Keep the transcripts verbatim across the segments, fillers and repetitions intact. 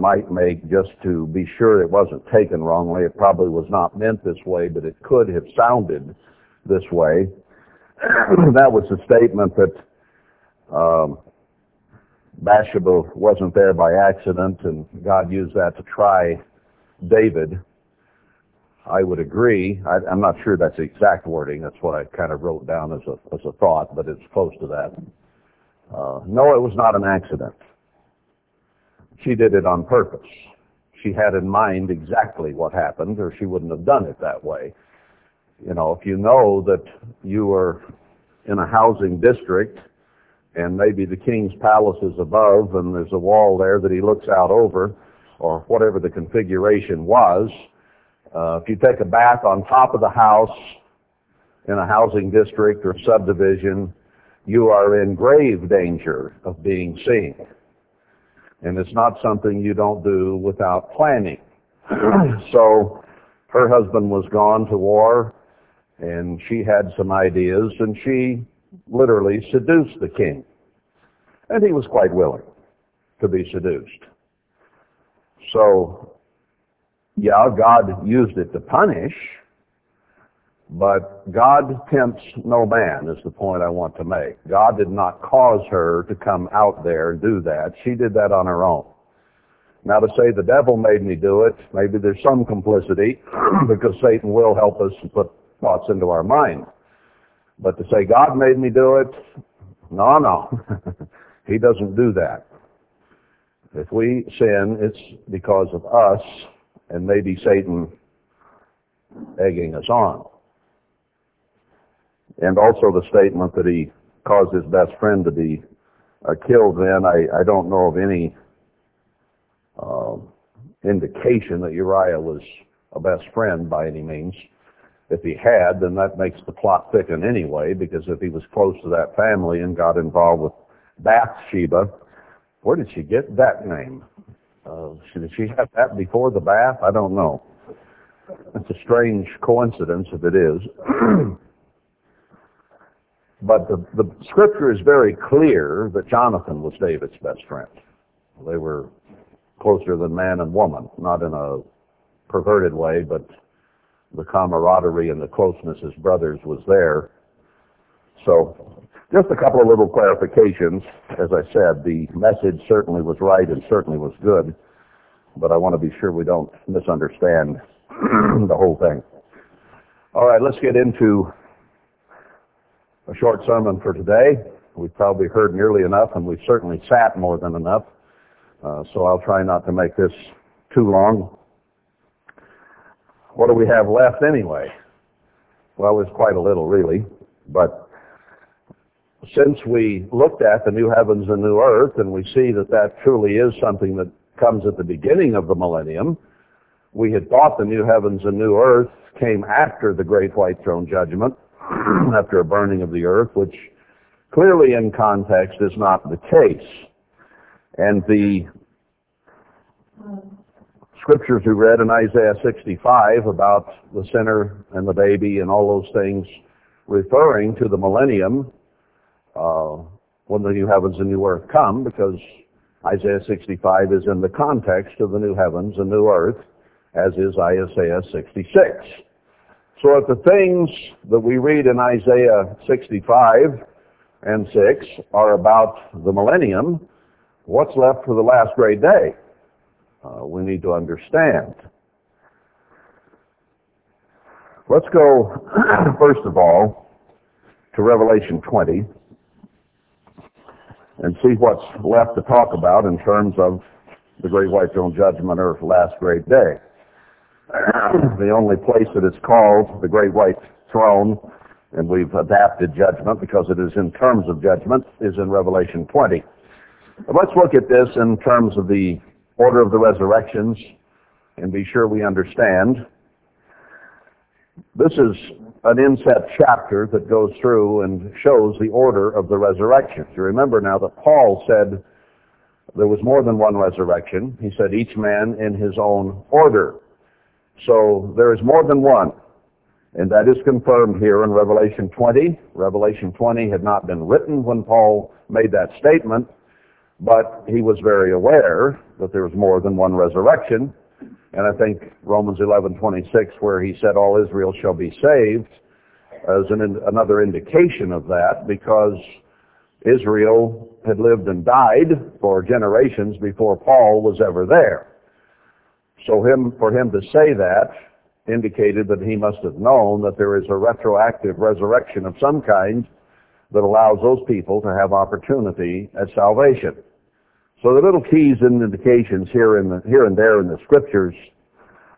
might make just to be sure it wasn't taken wrongly. It probably was not meant this way, but it could have sounded this way. That was the statement that um, Bathsheba wasn't there by accident, and God used that to try David. I would agree. I, I'm not sure that's the exact wording. That's what I kind of wrote down as a as a thought, but it's close to that. Uh, no, it was not an accident. She did it on purpose. She had in mind exactly what happened, or she wouldn't have done it that way. You know, if you know that you are in a housing district and maybe the king's palace is above and there's a wall there that he looks out over, or whatever the configuration was, uh, if you take a bath on top of the house in a housing district or subdivision, you are in grave danger of being seen. And it's not something you don't do without planning. So her husband was gone to war, and she had some ideas, and she literally seduced the king. And he was quite willing to be seduced. So, yeah, God used it to punish, but God tempts no man is the point I want to make. God did not cause her to come out there and do that. She did that on her own. Now, to say the devil made me do it, maybe there's some complicity, because Satan will help us put thoughts into our mind. But to say God made me do it, no, no. He doesn't do that. If we sin, it's because of us, and maybe Satan egging us on. And also the statement that he caused his best friend to be uh, killed then, I, I don't know of any uh, indication that Uriah was a best friend by any means. If he had, then that makes the plot thicken anyway, because if he was close to that family and got involved with Bathsheba, where did she get that name? Uh, did she have that before the bath? I don't know. It's a strange coincidence if it is. But the, the scripture is very clear that Jonathan was David's best friend. They were closer than man and woman, not in a perverted way, but the camaraderie and the closeness as brothers was there. So just a couple of little clarifications. As I said, the message certainly was right and certainly was good, but I want to be sure we don't misunderstand the whole thing. All right, let's get into a short sermon for today. We've probably heard nearly enough, and we've certainly sat more than enough, uh, so I'll try not to make this too long. What do we have left anyway? Well, there's quite a little, really, but since we looked at the new heavens and new earth, and we see that that truly is something that comes at the beginning of the millennium, we had thought the new heavens and new earth came after the great white throne judgment, after a burning of the earth, which clearly in context is not the case. And the scriptures we read in Isaiah sixty-five about the sinner and the baby and all those things referring to the millennium uh, when the new heavens and new earth come, because Isaiah sixty-five is in the context of the new heavens and new earth, as is Isaiah sixty-six. So if the things that we read in Isaiah sixty-five and six are about the millennium, what's left for the last great day? Uh, we need to understand. Let's go, first of all, to Revelation twenty and see what's left to talk about in terms of the great white throne judgment or last great day. The only place that it's called the Great White Throne, and we've adapted judgment because it is in terms of judgment, is in Revelation twenty. But let's look at this in terms of the order of the resurrections and be sure we understand. This is an inset chapter that goes through and shows the order of the resurrections. You remember now that Paul said there was more than one resurrection. He said each man in his own order. So there is more than one, and that is confirmed here in Revelation twenty. Revelation twenty had not been written when Paul made that statement, But he was very aware that there was more than one resurrection. And I think Romans eleven twenty-six, where he said, all Israel shall be saved, as an, another indication of that, because Israel had lived and died for generations before Paul was ever there. So him, for him to say that indicated that he must have known that there is a retroactive resurrection of some kind that allows those people to have opportunity at salvation. So the little keys and indications here, in the, here and there in the Scriptures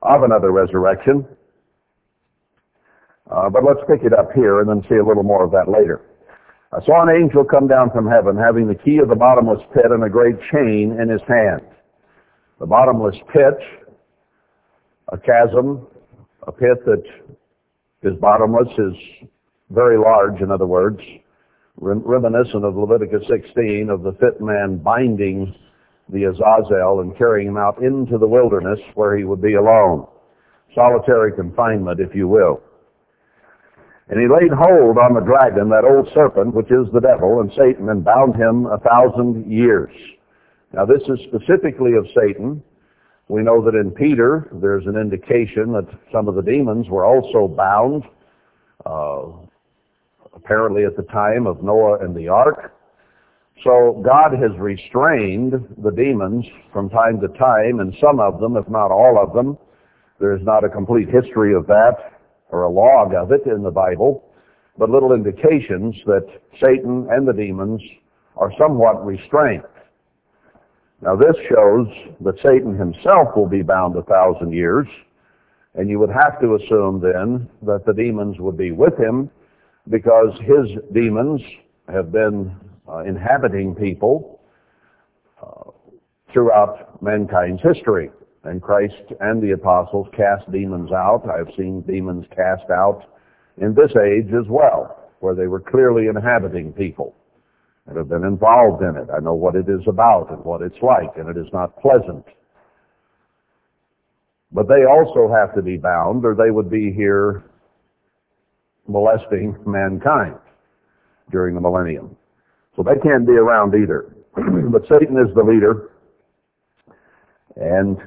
of another resurrection. Uh, but let's pick it up here and then see a little more of that later. I saw an angel come down from heaven, having the key of the bottomless pit and a great chain in his hand. The bottomless pit, a chasm, a pit that is bottomless, is very large, in other words, rem- reminiscent of Leviticus sixteen, of the fit man binding the Azazel and carrying him out into the wilderness where he would be alone. Solitary confinement, if you will. And he laid hold on the dragon, that old serpent, which is the devil, and Satan, and bound him a thousand years. Now this is specifically of Satan. We know that in Peter, there's an indication that some of the demons were also bound, uh, apparently at the time of Noah and the ark. So God has restrained the demons from time to time, and some of them, if not all of them. There's not a complete history of that, or a log of it in the Bible, but little indications that Satan and the demons are somewhat restrained. Now this shows that Satan himself will be bound a thousand years, and you would have to assume then that the demons would be with him, because his demons have been uh, inhabiting people uh, throughout mankind's history. And Christ and the apostles cast demons out. I've seen demons cast out in this age as well, where they were clearly inhabiting people and have been involved in it. I know what it is about and what it's like, and it is not pleasant. But they also have to be bound, or they would be here molesting mankind during the millennium. So they can't be around either. But Satan is the leader, and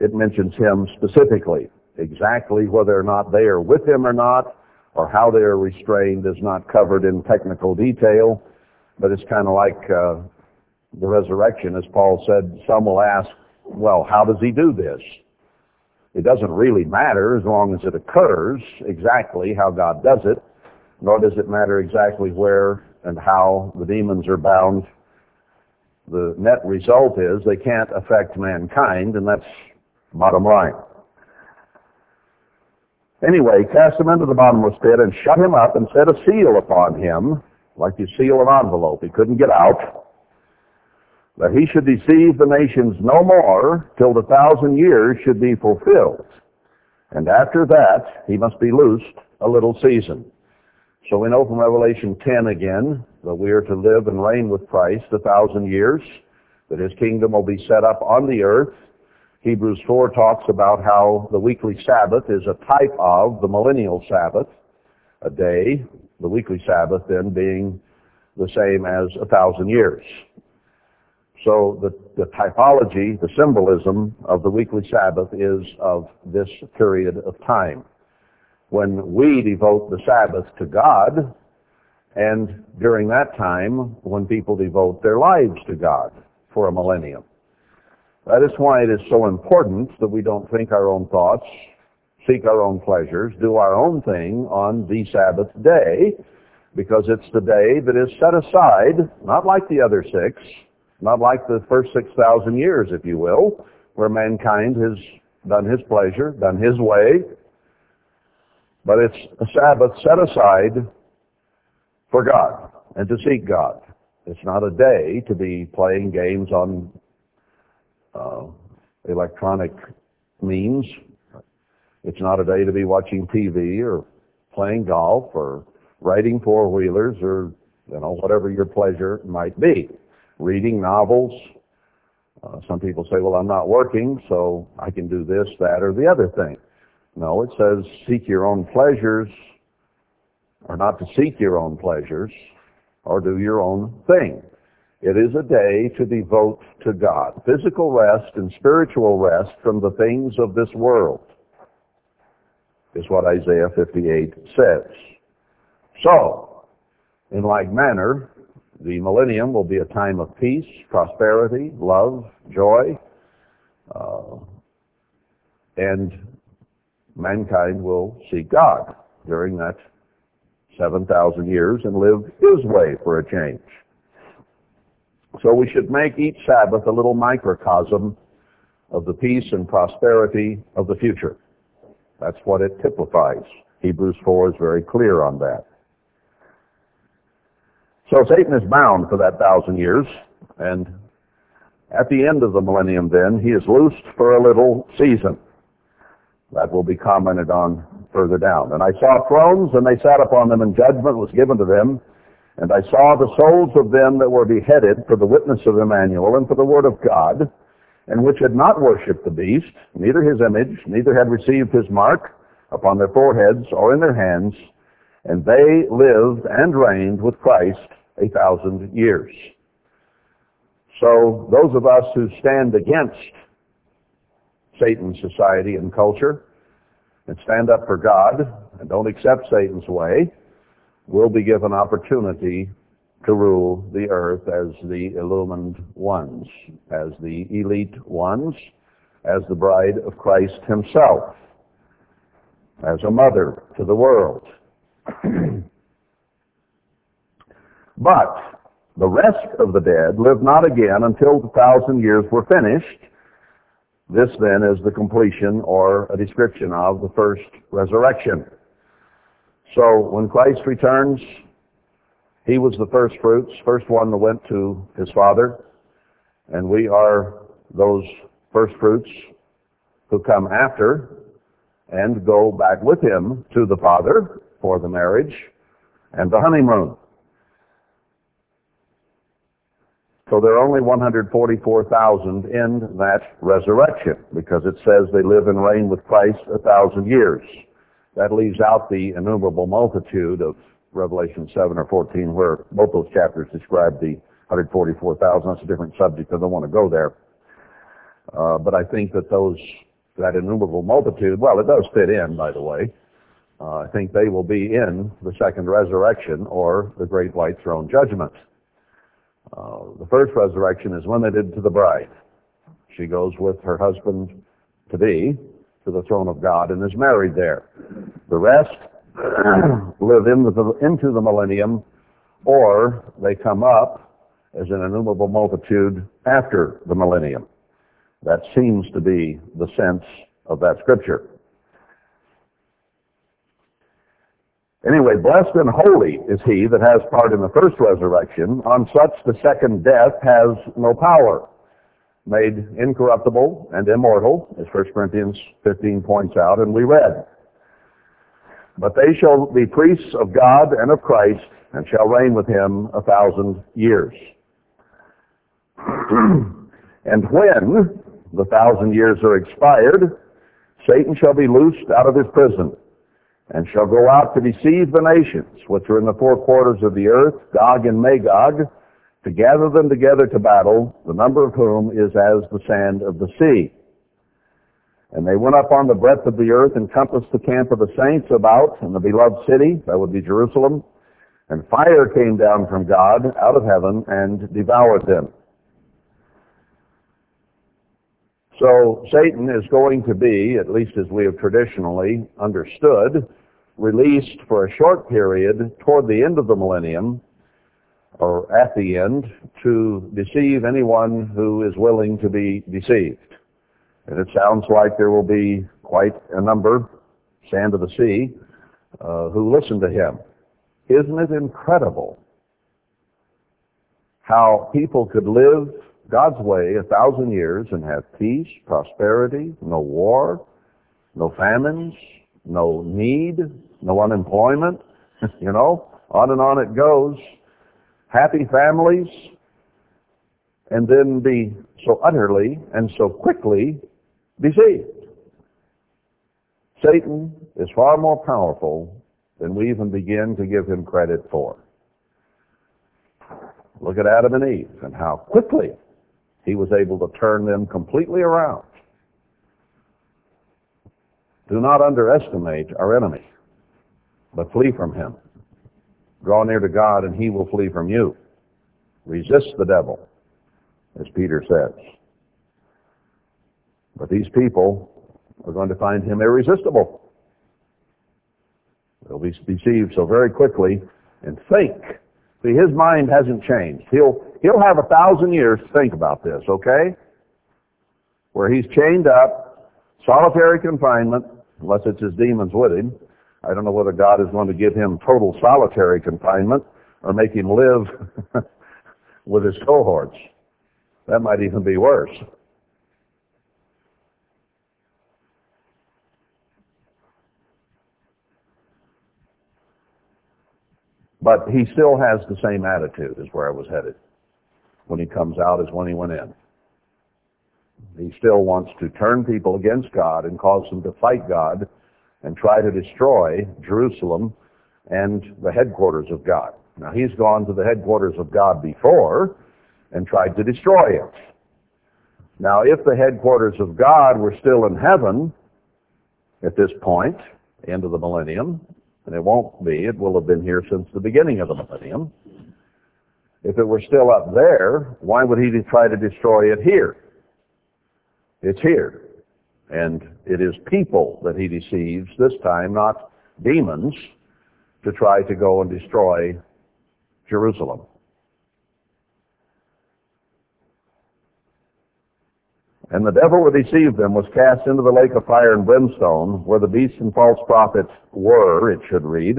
it mentions him specifically. Exactly whether or not they are with him or not, or how they are restrained, is not covered in technical detail, but it's kind of like uh, the resurrection, as Paul said. Some will ask, well, how does he do this? It doesn't really matter as long as it occurs exactly how God does it, nor does it matter exactly where and how the demons are bound. The net result is they can't affect mankind, and that's bottom line. Anyway, cast him into the bottomless pit and shut him up and set a seal upon him, like you seal an envelope. He couldn't get out. That he should deceive the nations no more till the thousand years should be fulfilled. And after that, he must be loosed a little season. So we know from Revelation ten again that we are to live and reign with Christ a thousand years, that his kingdom will be set up on the earth. Hebrews four talks about how the weekly Sabbath is a type of the millennial Sabbath, a day, the weekly Sabbath then being the same as a thousand years. So the, the typology, the symbolism of the weekly Sabbath is of this period of time, when we devote the Sabbath to God, and during that time, when people devote their lives to God for a millennium. That is why it is so important that we don't think our own thoughts, seek our own pleasures, do our own thing on the Sabbath day, because it's the day that is set aside, not like the other six, not like the first six thousand years, if you will, where mankind has done his pleasure, done his way. But it's a Sabbath set aside for God and to seek God. It's not a day to be playing games on uh, electronic means. It's not a day to be watching T V or playing golf or riding four-wheelers or, you know, whatever your pleasure might be. Reading novels. Uh, some people say, well, I'm not working, so I can do this, that, or the other thing. No, it says seek your own pleasures, or not to seek your own pleasures, or do your own thing. It is a day to devote to God. Physical rest and spiritual rest from the things of this world is what Isaiah fifty-eight says. So, in like manner, the millennium will be a time of peace, prosperity, love, joy, uh, and mankind will seek God during that seven thousand years and live His way for a change. So we should make each Sabbath a little microcosm of the peace and prosperity of the future. That's what it typifies. Hebrews four is very clear on that. So Satan is bound for that thousand years, and at the end of the millennium then, he is loosed for a little season. That will be commented on further down. And I saw thrones, and they sat upon them, and judgment was given to them. And I saw the souls of them that were beheaded for the witness of Emmanuel and for the word of God, and which had not worshipped the beast, neither his image, neither had received his mark upon their foreheads or in their hands, and they lived and reigned with Christ a thousand years. So those of us who stand against Satan's society and culture and stand up for God and don't accept Satan's way will be given opportunity to rule the earth as the illumined ones, as the elite ones, as the bride of Christ himself, as a mother to the world. But the rest of the dead live not again until the thousand years were finished. This then is the completion or a description of the first resurrection. So when Christ returns, He was the first fruits, first one that went to His Father, and we are those first fruits who come after and go back with Him to the Father for the marriage and the honeymoon. So there are only one hundred forty-four thousand in that resurrection, because it says they live and reign with Christ a thousand years. That leaves out the innumerable multitude of Revelation seven or fourteen, where both those chapters describe the one hundred forty-four thousand. That's a different subject. I don't want to go there. Uh, but I think that those, that innumerable multitude, well, it does fit in, by the way. Uh, I think they will be in the second resurrection or the great white throne judgment. Uh, the first resurrection is limited to the bride. She goes with her husband to be to the throne of God and is married there. The rest live into the, into the millennium, or they come up as an innumerable multitude after the millennium. That seems to be the sense of that scripture. Anyway, blessed and holy is he that has part in the first resurrection. On such the second death has no power. Made incorruptible and immortal, as First Corinthians fifteen points out, and we read, but they shall be priests of God and of Christ, and shall reign with Him a thousand years. And when the thousand years are expired, Satan shall be loosed out of his prison, and shall go out to deceive the nations, which are in the four quarters of the earth, Gog and Magog, to gather them together to battle, the number of whom is as the sand of the sea. And they went up on the breadth of the earth and compassed the camp of the saints about in the beloved city, that would be Jerusalem, and fire came down from God out of heaven and devoured them. So Satan is going to be, at least as we have traditionally understood, released for a short period toward the end of the millennium, or at the end, to deceive anyone who is willing to be deceived. And it sounds like there will be quite a number, sand of the sea, uh, who listen to him. Isn't it incredible how people could live God's way a thousand years and have peace, prosperity, no war, no famines, no need, no unemployment, you know, on and on it goes. Happy families, and then be so utterly and so quickly deceived. Satan is far more powerful than we even begin to give him credit for. Look at Adam and Eve and how quickly he was able to turn them completely around. Do not underestimate our enemy, but flee from him. Draw near to God and he will flee from you. Resist the devil, as Peter says. But these people are going to find him irresistible. They'll be deceived so very quickly and think. See, his mind hasn't changed. He'll, he'll have a thousand years to think about this, okay? Where he's chained up, solitary confinement, unless it's his demons with him. I don't know whether God is going to give him total solitary confinement or make him live with his cohorts. That might even be worse. But he still has the same attitude, is where I was headed. When he comes out is when he went in. He still wants to turn people against God and cause them to fight God and try to destroy Jerusalem and the headquarters of God. Now, he's gone to the headquarters of God before and tried to destroy it. Now, if the headquarters of God were still in heaven at this point, end of the millennium, and it won't be, it will have been here since the beginning of the millennium. If it were still up there, why would he try to destroy it here? It's here. And it is people that he deceives this time, not demons, to try to go and destroy Jerusalem. And the devil who deceived them was cast into the lake of fire and brimstone, where the beasts and false prophets were, it should read,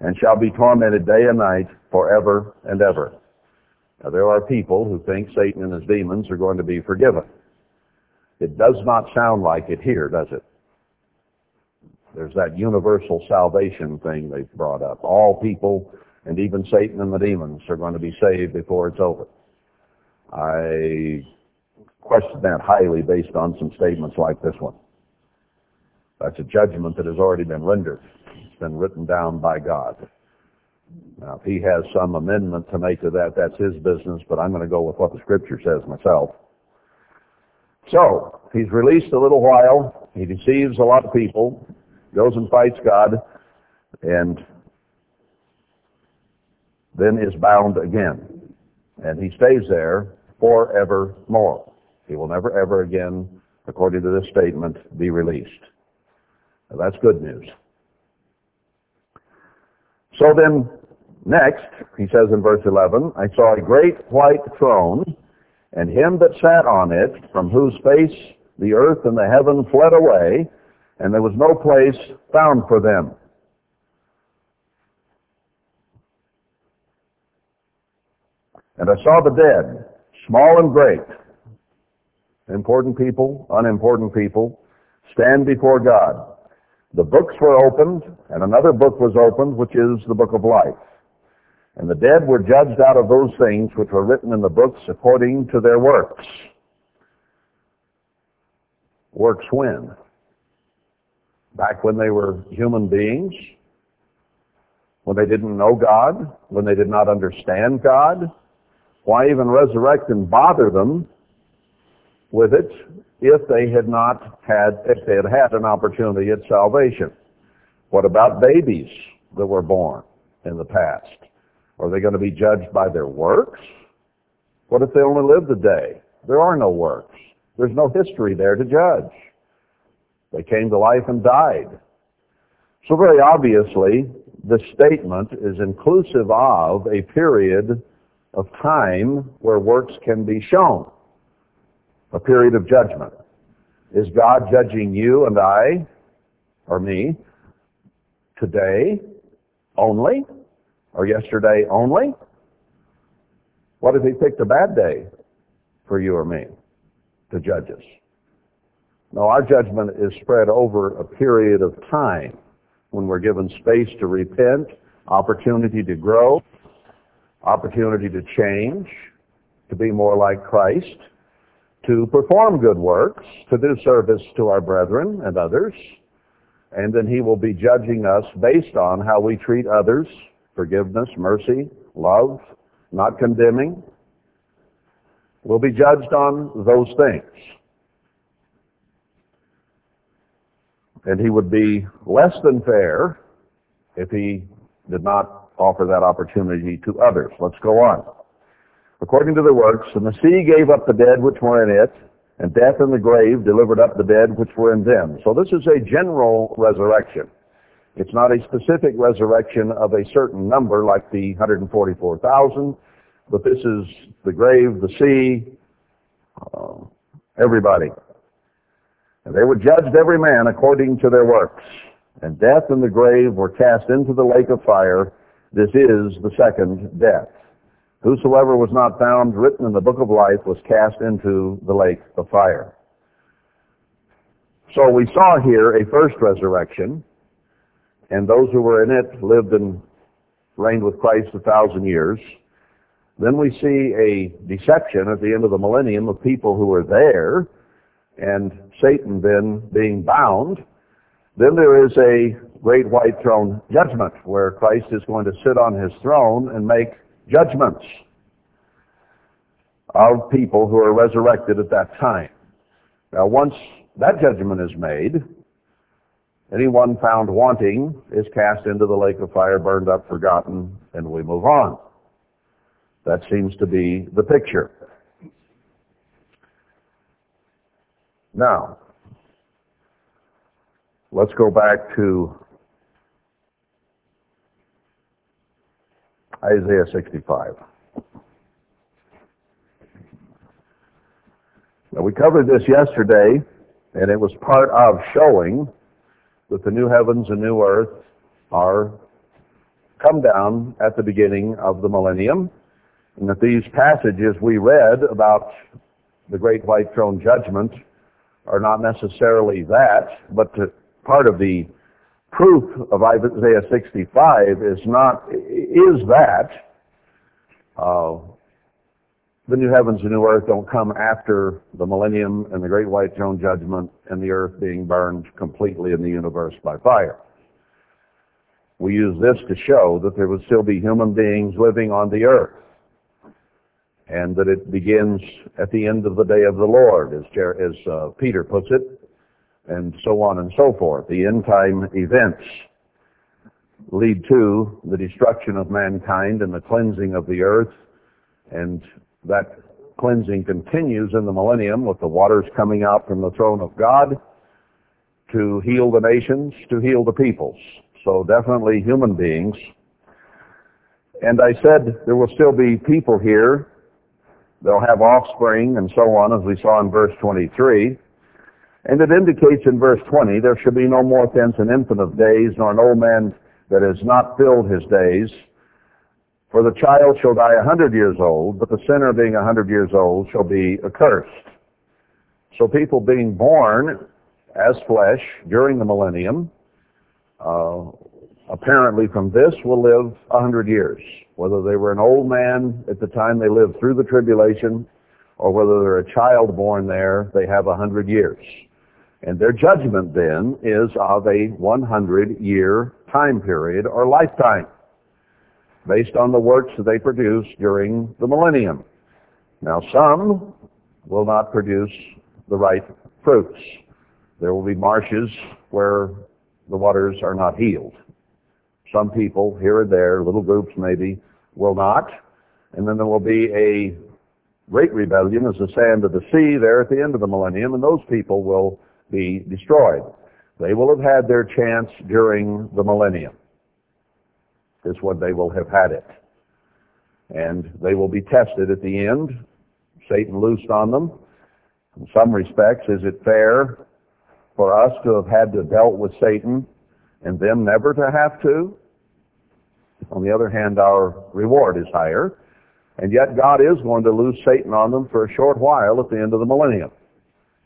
and shall be tormented day and night forever and ever. Now, there are people who think Satan and his demons are going to be forgiven. It does not sound like it here, does it? There's that universal salvation thing they've brought up. All people, and even Satan and the demons, are going to be saved before it's over. I question that highly based on some statements like this one. That's a judgment that has already been rendered. It's been written down by God. Now, if he has some amendment to make to that, that's his business, but I'm going to go with what the Scripture says myself. So, he's released a little while. He deceives a lot of people, goes and fights God, and then is bound again. And he stays there forevermore. He will never, ever again, according to this statement, be released. Now, that's good news. So then, next, he says in verse eleven, I saw a great white throne, and him that sat on it, from whose face the earth and the heaven fled away, and there was no place found for them. And I saw the dead, small and great, important people, unimportant people, stand before God. The books were opened, and another book was opened, which is the book of life. And the dead were judged out of those things which were written in the books according to their works. Works when? Back when they were human beings, when they didn't know God, when they did not understand God. Why even resurrect and bother them with it if they had not had, if they had had an opportunity at salvation? What about babies that were born in the past? Are they going to be judged by their works? What if they only lived a day? There are no works. There's no history there to judge. They came to life and died. So very obviously, this statement is inclusive of a period of time where works can be shown. A period of judgment. Is God judging you and I, or me, today only, or yesterday only? What if he picked a bad day for you or me to judge us? No, our judgment is spread over a period of time when we're given space to repent, opportunity to grow, opportunity to change, to be more like Christ, to perform good works, to do service to our brethren and others, and then he will be judging us based on how we treat others, forgiveness, mercy, love, not condemning, will be judged on those things. And he would be less than fair if he did not offer that opportunity to others. Let's go on. According to the works, and the sea gave up the dead which were in it, and death and the grave delivered up the dead which were in them. So this is a general resurrection. It's not a specific resurrection of a certain number like the one hundred forty-four thousand, but this is the grave, the sea, uh, everybody. And they were judged every man according to their works. And death and the grave were cast into the lake of fire. This is the second death. Whosoever was not found written in the book of life was cast into the lake of fire. So we saw here a first resurrection, and those who were in it lived and reigned with Christ a thousand years. Then we see a deception at the end of the millennium of people who were there, and Satan then being bound. Then there is a great white throne judgment where Christ is going to sit on his throne and make judgments of people who are resurrected at that time. Now, once that judgment is made, anyone found wanting is cast into the lake of fire, burned up, forgotten, and we move on. That seems to be the picture. Now, let's go back to Isaiah sixty-five. Now, we covered this yesterday, and it was part of showing that the new heavens and new earth are come down at the beginning of the millennium, and that these passages we read about the great white throne judgment are not necessarily that, but to part of the proof of Isaiah sixty-five is not is that uh, the new heavens and new earth don't come after the millennium and the great white throne judgment and the earth being burned completely in the universe by fire. We use this to show that there would still be human beings living on the earth, and that it begins at the end of the day of the Lord, as, Jer- as uh, Peter puts it, and so on and so forth. The end-time events lead to the destruction of mankind and the cleansing of the earth, and that cleansing continues in the millennium with the waters coming out from the throne of God to heal the nations, to heal the peoples. So definitely human beings. And I said there will still be people here. They'll have offspring and so on, as we saw in verse twenty-three. And it indicates in verse twenty, there shall be no more thence an infant of days, nor an old man that has not filled his days. For the child shall die a hundred years old, but the sinner being a hundred years old shall be accursed. So people being born as flesh during the millennium, uh, apparently from this will live a hundred years. Whether they were an old man at the time they lived through the tribulation, or whether they're a child born there, they have a hundred years. And their judgment then is of a one hundred year time period or lifetime based on the works that they produce during the millennium. Now, some will not produce the right fruits. There will be marshes where the waters are not healed. Some people here or there, little groups maybe, will not. And then there will be a great rebellion as the sand of the sea there at the end of the millennium, and those people will be destroyed. They will have had their chance during the millennium. This one they will have had it. And they will be tested at the end. Satan loosed on them. In some respects, is it fair for us to have had to dealt with Satan and them never to have to? On the other hand, our reward is higher. And yet God is going to lose Satan on them for a short while at the end of the millennium.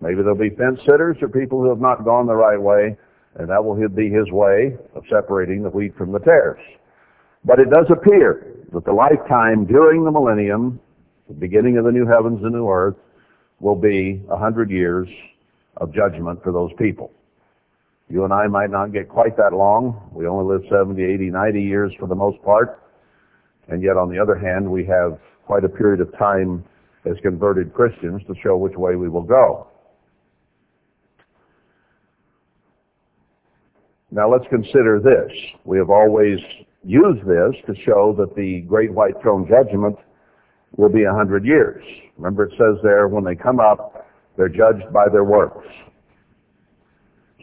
Maybe there'll be fence-sitters or people who have not gone the right way, and that will be his way of separating the wheat from the tares. But it does appear that the lifetime during the millennium, the beginning of the new heavens and new earth, will be a hundred years of judgment for those people. You and I might not get quite that long. We only live seventy, eighty, ninety years for the most part. And yet, on the other hand, we have quite a period of time as converted Christians to show which way we will go. Now let's consider this. We have always used this to show that the great white throne judgment will be a hundred years. Remember, it says there, when they come up, they're judged by their works.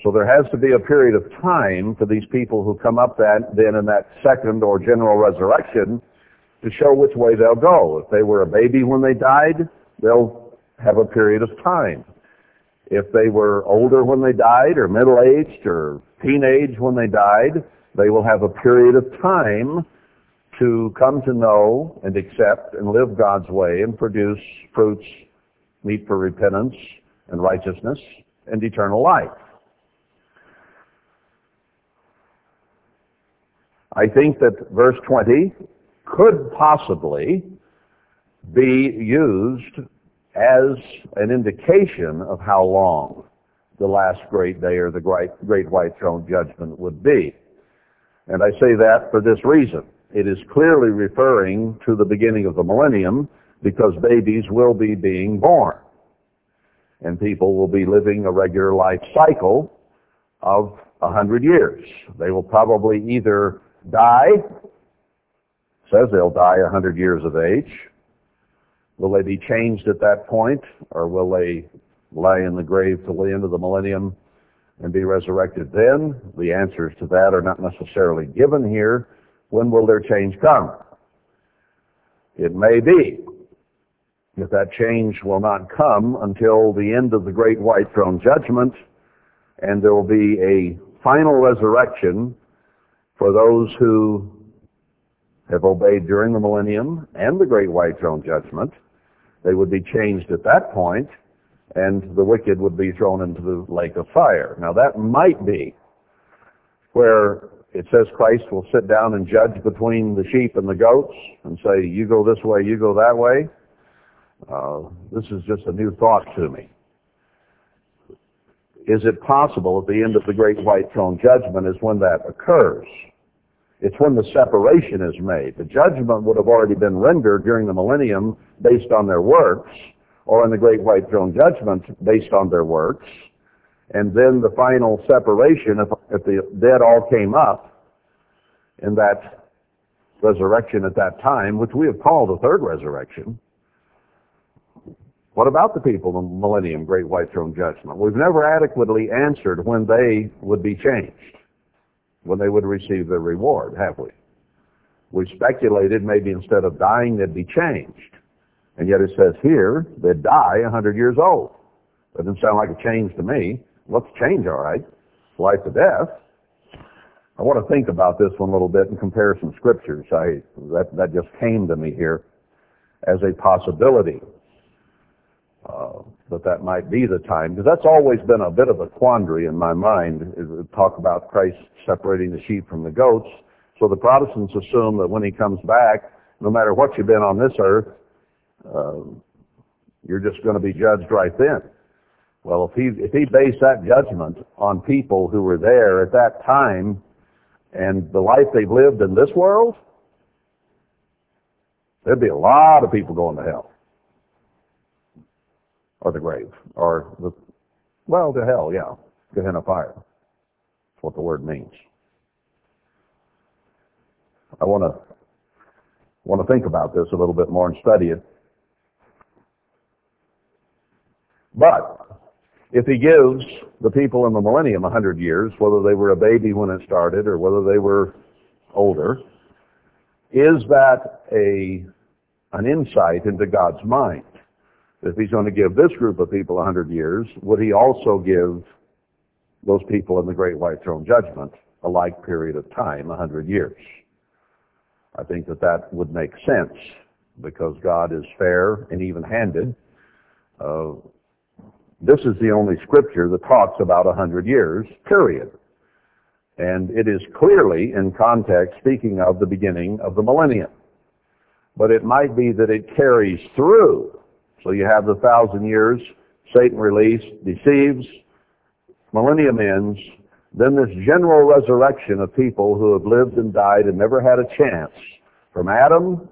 So there has to be a period of time for these people who come up that then in that second or general resurrection to show which way they'll go. If they were a baby when they died, they'll have a period of time. If they were older when they died, or middle-aged, or teenage when they died, they will have a period of time to come to know and accept and live God's way and produce fruits meet for repentance and righteousness and eternal life. I think that verse twenty could possibly be used as an indication of how long the last great day or the great, great white throne judgment would be. And I say that for this reason. It is clearly referring to the beginning of the millennium because babies will be being born and people will be living a regular life cycle of a hundred years. They will probably either die, it says they'll die a hundred years of age. Will they be changed at that point, or will they lie in the grave till the end of the millennium and be resurrected then? The answers to that are not necessarily given here. When will their change come? It may be that that change will not come until the end of the great white throne judgment, and there will be a final resurrection for those who have obeyed during the millennium and the great white throne judgment. They would be changed at that point, and the wicked would be thrown into the lake of fire. Now that might be where it says Christ will sit down and judge between the sheep and the goats and say, you go this way, you go that way. Uh, this is just a new thought to me. Is it possible at the end of the great white throne judgment is when that occurs? It's when the separation is made. The judgment would have already been rendered during the millennium based on their works, or in the great white throne judgment based on their works. And then the final separation, if, if the dead all came up in that resurrection at that time, which we have called the third resurrection. What about the people in the millennium great white throne judgment? We've never adequately answered when they would be changed, when they would receive their reward, have we? We speculated maybe instead of dying, they'd be changed. And yet it says here, they'd die one hundred years old. Doesn't sound like a change to me. What's change, all right? Life to death. I want to think about this one a little bit and compare some scriptures. I, that, that just came to me here as a possibility. Uh, but that might be the time, because that's always been a bit of a quandary in my mind, is talk about Christ separating the sheep from the goats. So the Protestants assume that when he comes back, no matter what you've been on this earth, uh, you're just going to be judged right then. Well, if he, if he based that judgment on people who were there at that time and the life they've lived in this world, there'd be a lot of people going to hell. Or the grave, or the, well, to hell, yeah, Gehenna fire. That's what the word means. I want to want to think about this a little bit more and study it. But if he gives the people in the millennium a hundred years, whether they were a baby when it started or whether they were older, is that a an insight into God's mind? If he's going to give this group of people one hundred years, would he also give those people in the great white throne judgment a like period of time, one hundred years? I think that that would make sense, because God is fair and even-handed. Uh, this is the only scripture that talks about one hundred years, period. And it is clearly, in context, speaking of the beginning of the millennium. But it might be that it carries through. So you have the thousand years, Satan released, deceives, millennium ends, then this general resurrection of people who have lived and died and never had a chance from Adam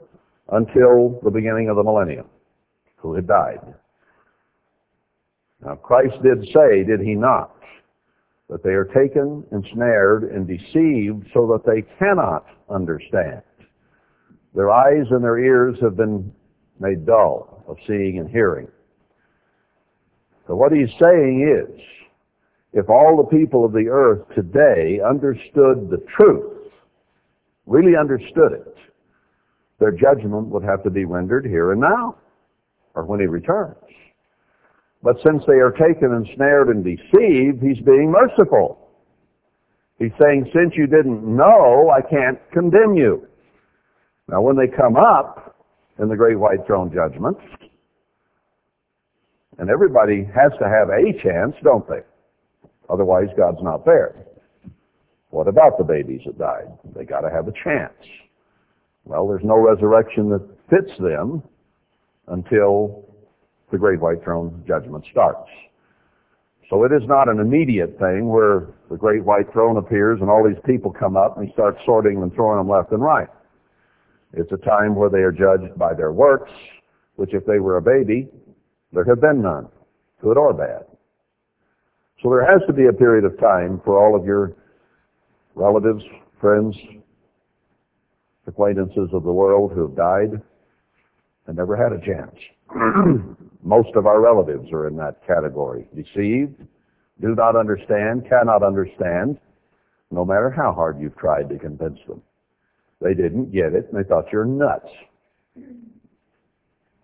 until the beginning of the millennium, who had died. Now, Christ did say, did he not, that they are taken, ensnared, and deceived so that they cannot understand. Their eyes and their ears have been made dull of seeing and hearing. So what he's saying is, if all the people of the earth today understood the truth, really understood it, their judgment would have to be rendered here and now, or when he returns. But since they are taken, ensnared, and deceived, he's being merciful. He's saying, since you didn't know, I can't condemn you. Now, when they come up in the great white throne judgment, and everybody has to have a chance, don't they? Otherwise, God's not there. What about the babies that died? They got to have a chance. Well, there's no resurrection that fits them until the great white throne judgment starts. So it is not an immediate thing where the great white throne appears and all these people come up and he starts sorting and throwing them left and right. It's a time where they are judged by their works, which if they were a baby, there have been none, good or bad. So there has to be a period of time for all of your relatives, friends, acquaintances of the world who have died and never had a chance. Most of our relatives are in that category. Deceived, do not understand, cannot understand, no matter how hard you've tried to convince them. They didn't get it, and they thought you're nuts.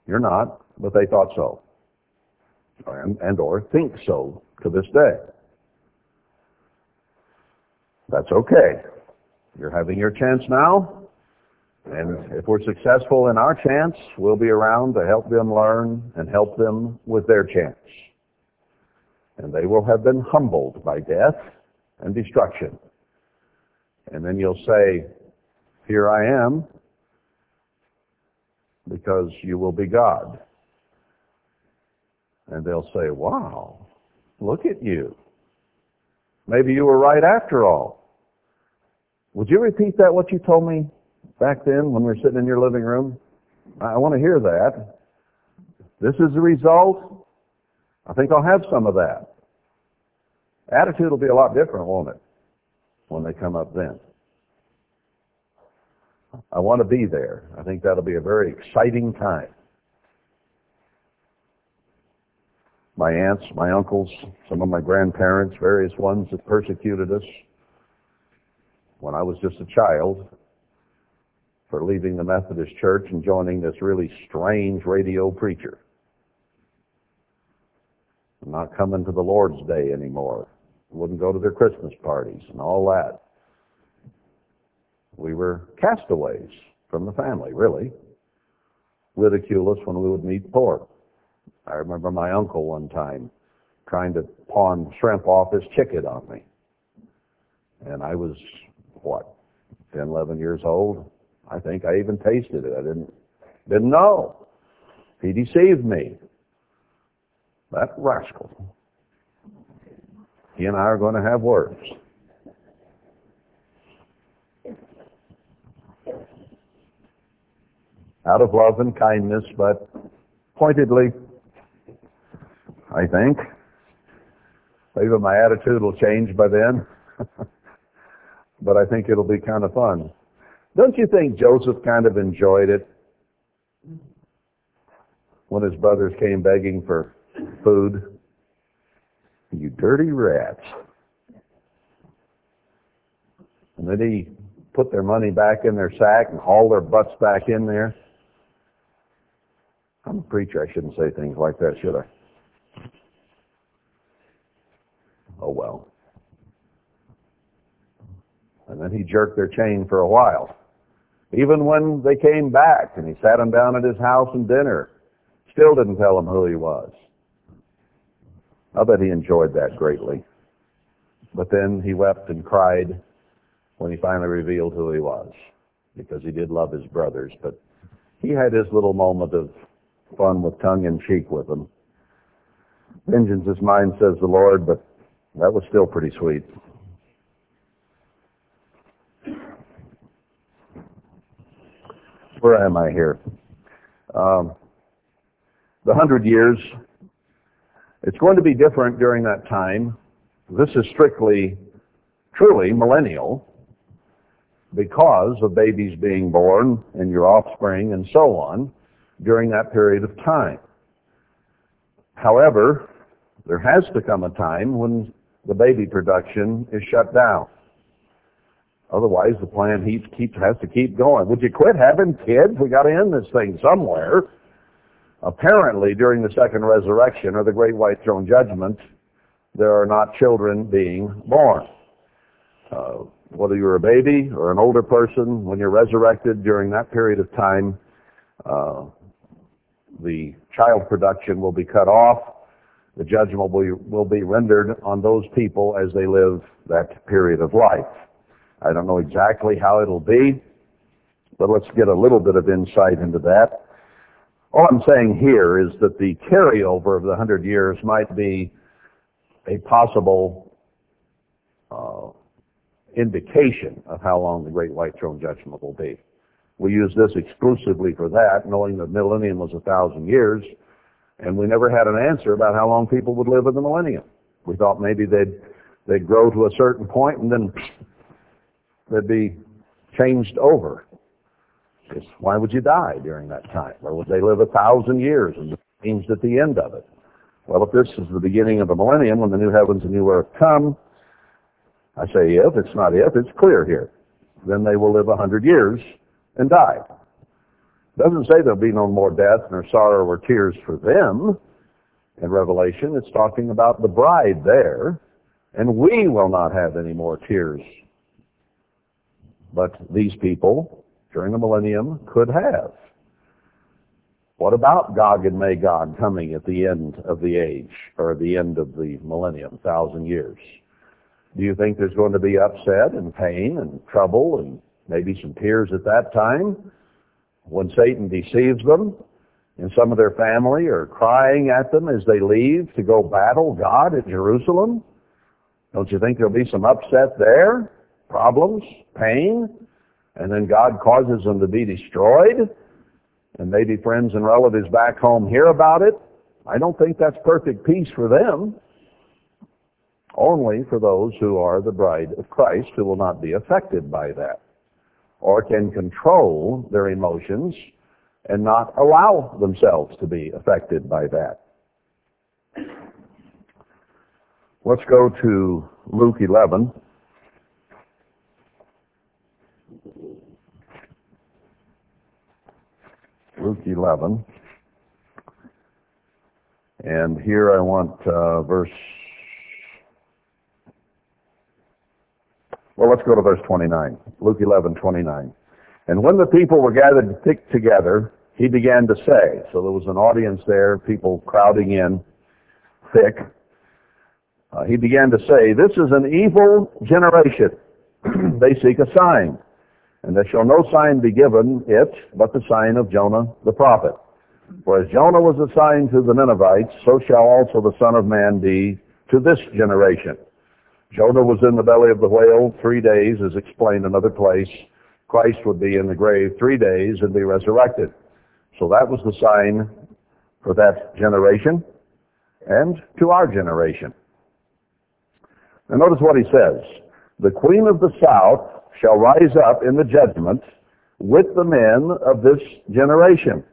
You're not, but they thought so, and, and or think so to this day. That's okay. You're having your chance now, and if we're successful in our chance, we'll be around to help them learn and help them with their chance. And they will have been humbled by death and destruction. And then you'll say, here I am, because you will be God. And they'll say, wow, look at you. Maybe you were right after all. Would you repeat that, what you told me back then when we were sitting in your living room? I want to hear that. This is the result. I think I'll have some of that. Attitude will be a lot different, won't it, when they come up then? I want to be there. I think that'll be a very exciting time. My aunts, my uncles, some of my grandparents, various ones that persecuted us when I was just a child for leaving the Methodist Church and joining this really strange radio preacher. I'm not coming to the Lord's Day anymore. Wouldn't go to their Christmas parties and all that. We were castaways from the family, really. Ridicule us when we would meet poor. I remember my uncle one time trying to pawn shrimp off his chicken on me. And I was, what, ten, eleven years old? I think I even tasted it. I didn't, didn't know. He deceived me. That rascal. He and I are going to have words. Out of love and kindness, but pointedly, I think. Maybe my attitude will change by then. But I think it'll be kind of fun. Don't you think Joseph kind of enjoyed it when his brothers came begging for food? You dirty rats. And then he put their money back in their sack and hauled their butts back in there. I'm a preacher. I shouldn't say things like that, should I? Oh, well. And then he jerked their chain for a while. Even when they came back and he sat them down at his house and dinner, still didn't tell them who he was. I bet he enjoyed that greatly. But then he wept and cried when he finally revealed who he was, because he did love his brothers. But he had his little moment of fun with tongue-in-cheek with them. Vengeance is mine, says the Lord, but that was still pretty sweet. Where am I here? Um, the hundred years. It's going to be different during that time. This is strictly, truly millennial because of babies being born and your offspring and so on during that period of time. However, there has to come a time when the baby production is shut down. Otherwise, the plan he keeps, has to keep going. Would you quit having kids? We got to end this thing somewhere. Apparently, during the second resurrection or the great white throne judgment, there are not children being born. Uh, whether you're a baby or an older person, when you're resurrected during that period of time, uh, the child production will be cut off. The judgment will be, will be rendered on those people as they live that period of life. I don't know exactly how it'll be, but let's get a little bit of insight into that. All I'm saying here is that the carryover of the hundred years might be a possible uh, indication of how long the Great White Throne Judgment will be. We use this exclusively for that, knowing the millennium was a thousand years, and we never had an answer about how long people would live in the millennium. We thought maybe they'd they'd grow to a certain point and then they'd be changed over. Just why would you die during that time? Or would they live a thousand years and be changed at the end of it? Well, if this is the beginning of the millennium, when the new heavens and new earth come, I say if, it's not if, it's clear here. Then they will live a hundred years and die. It doesn't say there'll be no more death, nor sorrow, or tears for them. In Revelation, it's talking about the bride there, and we will not have any more tears. But these people, during the millennium, could have. What about Gog and Magog coming at the end of the age, or the end of the millennium, thousand years? Do you think there's going to be upset and pain and trouble and maybe some tears at that time when Satan deceives them and some of their family are crying at them as they leave to go battle God at Jerusalem? Don't you think there'll be some upset there? Problems, pain, and then God causes them to be destroyed, and maybe friends and relatives back home hear about it. I don't think that's perfect peace for them, only for those who are the bride of Christ, who will not be affected by that, or can control their emotions and not allow themselves to be affected by that. Let's go to Luke eleven. Luke eleven, and here I want uh, verse, well, let's go to verse twenty-nine, Luke eleven, twenty-nine. And when the people were gathered thick together, he began to say, so there was an audience there, people crowding in, thick. Uh, he began to say, this is an evil generation. They seek a sign. And there shall no sign be given it but the sign of Jonah the prophet. For as Jonah was a sign to the Ninevites, so shall also the Son of Man be to this generation. Jonah was in the belly of the whale three days, as explained another place. Christ would be in the grave three days and be resurrected. So that was the sign for that generation and to our generation. Now notice what he says. The Queen of the South shall rise up in the judgment with the men of this generation.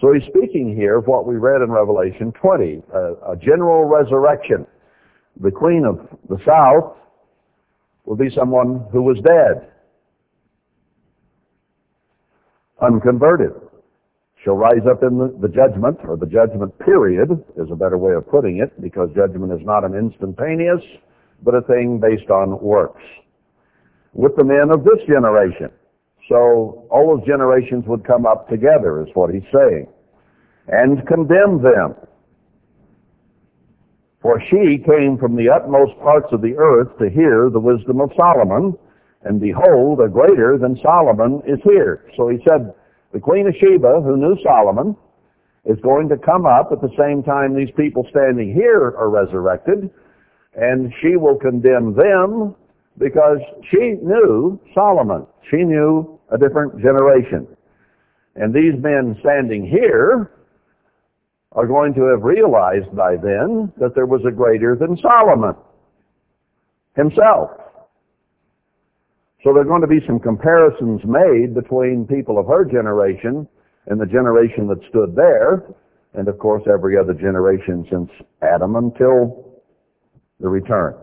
So he's speaking here of what we read in Revelation twenty, a, a general resurrection. The Queen of the South will be someone who was dead, unconverted. She'll rise up in the, the judgment, or the judgment period is a better way of putting it, because judgment is not an instantaneous, but a thing based on works. With the men of this generation. So all those generations would come up together, is what he's saying, and condemn them. For she came from the utmost parts of the earth to hear the wisdom of Solomon, and behold, a greater than Solomon is here. So he said, the Queen of Sheba, who knew Solomon, is going to come up at the same time these people standing here are resurrected, and she will condemn them, because she knew Solomon. She knew a different generation. And these men standing here are going to have realized by then that there was a greater than Solomon himself. So there are going to be some comparisons made between people of her generation and the generation that stood there, and of course every other generation since Adam until the return.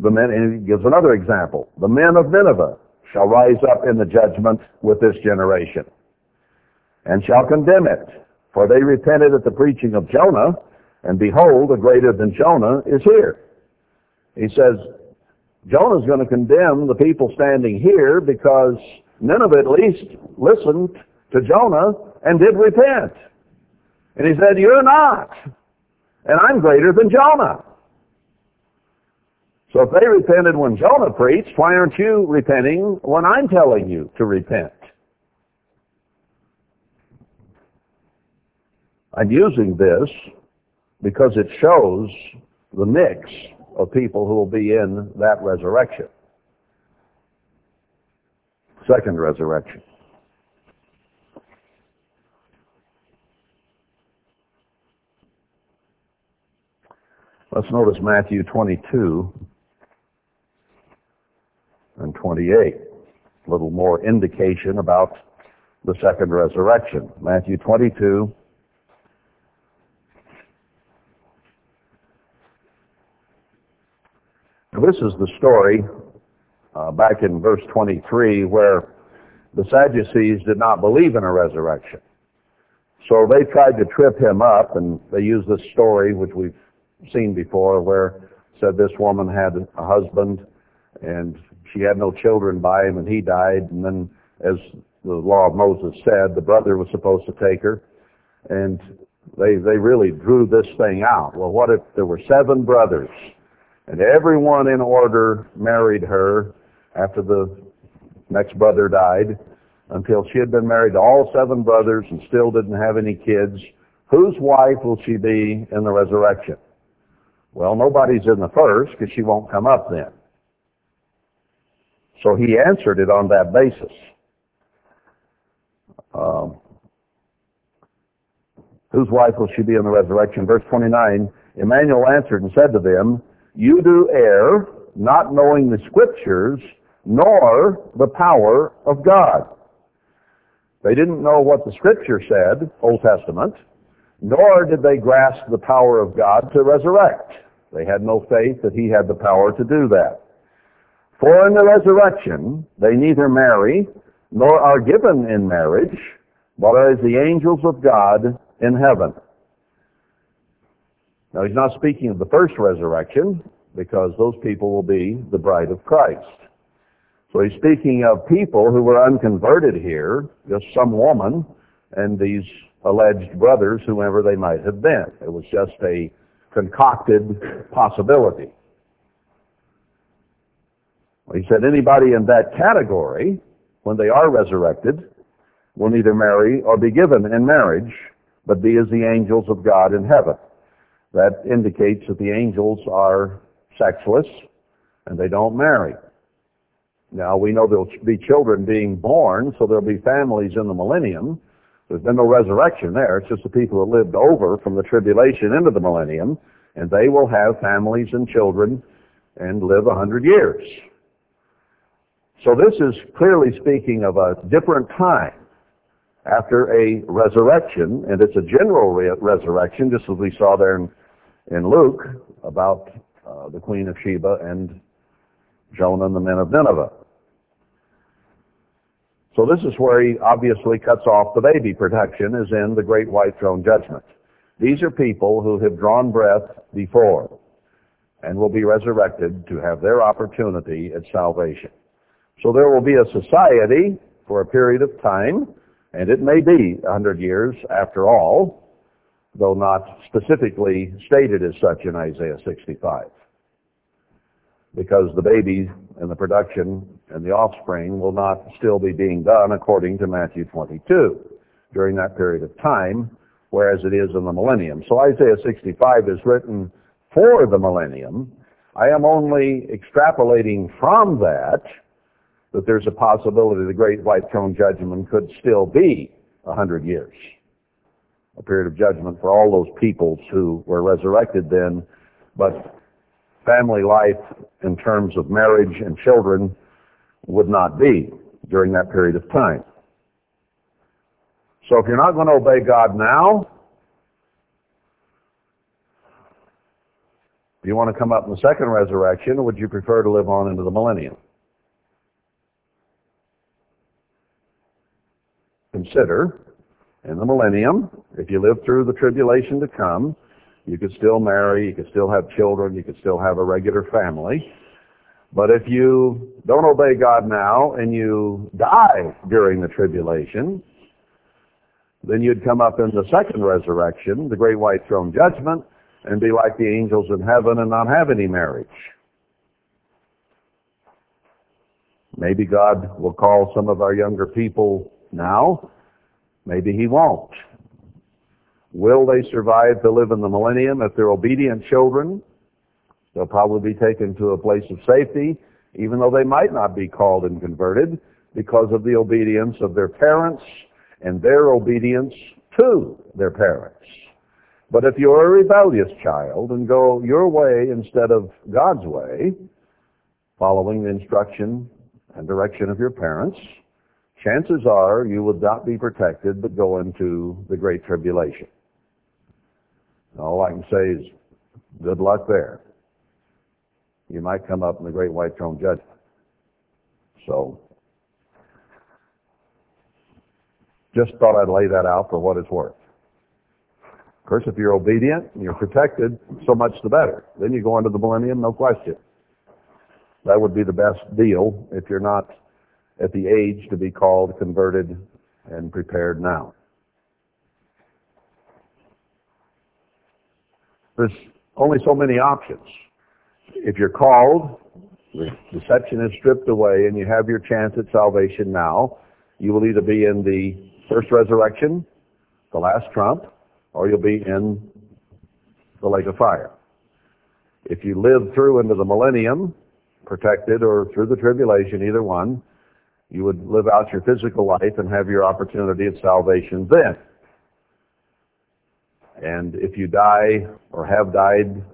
The men, and he gives another example. The men of Nineveh shall rise up in the judgment with this generation and shall condemn it, for they repented at the preaching of Jonah, and behold, a greater than Jonah is here. He says, Jonah's going to condemn the people standing here because Nineveh at least listened to Jonah and did repent. And he said, you're not, and I'm greater than Jonah. So if they repented when Jonah preached, why aren't you repenting when I'm telling you to repent? I'm using this because it shows the mix of people who will be in that resurrection. Second resurrection. Let's notice Matthew twenty-two and twenty-eight. A little more indication about the second resurrection. Matthew twenty-two . This is the story uh, back in verse twenty-three where the Sadducees did not believe in a resurrection. So they tried to trip him up, and they used this story, which we've seen before, where said this woman had a husband, and she had no children by him, and he died. And then, as the law of Moses said, the brother was supposed to take her. And they, they really drew this thing out. Well, what if there were seven brothers? And everyone in order married her after the next brother died until she had been married to all seven brothers and still didn't have any kids. Whose wife will she be in the resurrection? Well, nobody's in the first because she won't come up then. So he answered it on that basis. Um, whose wife will she be in the resurrection? Verse twenty-nine, Emmanuel answered and said to them, you do err, not knowing the Scriptures, nor the power of God. They didn't know what the Scripture said, Old Testament, nor did they grasp the power of God to resurrect. They had no faith that he had the power to do that. For in the resurrection, they neither marry, nor are given in marriage, but are as the angels of God in heaven. Now, he's not speaking of the first resurrection, because those people will be the bride of Christ. So he's speaking of people who were unconverted here, just some woman, and these alleged brothers, whoever they might have been. It was just a concocted possibility. Well, he said anybody in that category, when they are resurrected, will neither marry or be given in marriage, but be as the angels of God in heaven. That indicates that the angels are sexless and they don't marry. Now, we know there'll be children being born, so there'll be families in the millennium. There's been no resurrection there. It's just the people who lived over from the tribulation into the millennium, and they will have families and children and live a hundred years. So this is clearly speaking of a different time, after a resurrection, and it's a general re resurrection, just as we saw there in, in Luke about uh, the Queen of Sheba and Jonah and the men of Nineveh. So this is where he obviously cuts off the baby production, is in the great white throne judgment. These are people who have drawn breath before and will be resurrected to have their opportunity at salvation. So there will be a society for a period of time, and it may be a hundred years after all, though not specifically stated as such in Isaiah sixty-five, because the baby and the production and the offspring will not still be being done according to Matthew twenty-two during that period of time, whereas it is in the millennium. So Isaiah sixty-five is written for the millennium. I am only extrapolating from that that there's a possibility the great white throne judgment could still be a hundred years, a period of judgment for all those peoples who were resurrected then. But family life in terms of marriage and children would not be during that period of time. So if you're not going to obey God now, if you want to come up in the second resurrection, would you prefer to live on into the millennium? Consider, in the millennium, if you live through the tribulation to come, you could still marry, you could still have children, you could still have a regular family. But if you don't obey God now and you die during the tribulation, then you'd come up in the second resurrection, the great white throne judgment, and be like the angels in heaven and not have any marriage. Maybe God will call some of our younger people now. Maybe he won't. Will they survive to live in the millennium? If they're obedient children, they'll probably be taken to a place of safety, even though they might not be called and converted, because of the obedience of their parents and their obedience to their parents. But if you're a rebellious child and go your way instead of God's way, following the instruction and direction of your parents, chances are you would not be protected but go into the Great Tribulation. All I can say is good luck there. You might come up in the Great White Throne Judgment. So, just thought I'd lay that out for what it's worth. Of course, if you're obedient and you're protected, so much the better. Then you go into the millennium, no question. That would be the best deal if you're not at the age to be called, converted, and prepared now. There's only so many options. If you're called, the deception is stripped away, and you have your chance at salvation now, you will either be in the first resurrection, the last trump, or you'll be in the lake of fire. If you live through into the millennium, protected, or through the tribulation, either one, you would live out your physical life and have your opportunity of salvation then. And if you die or have died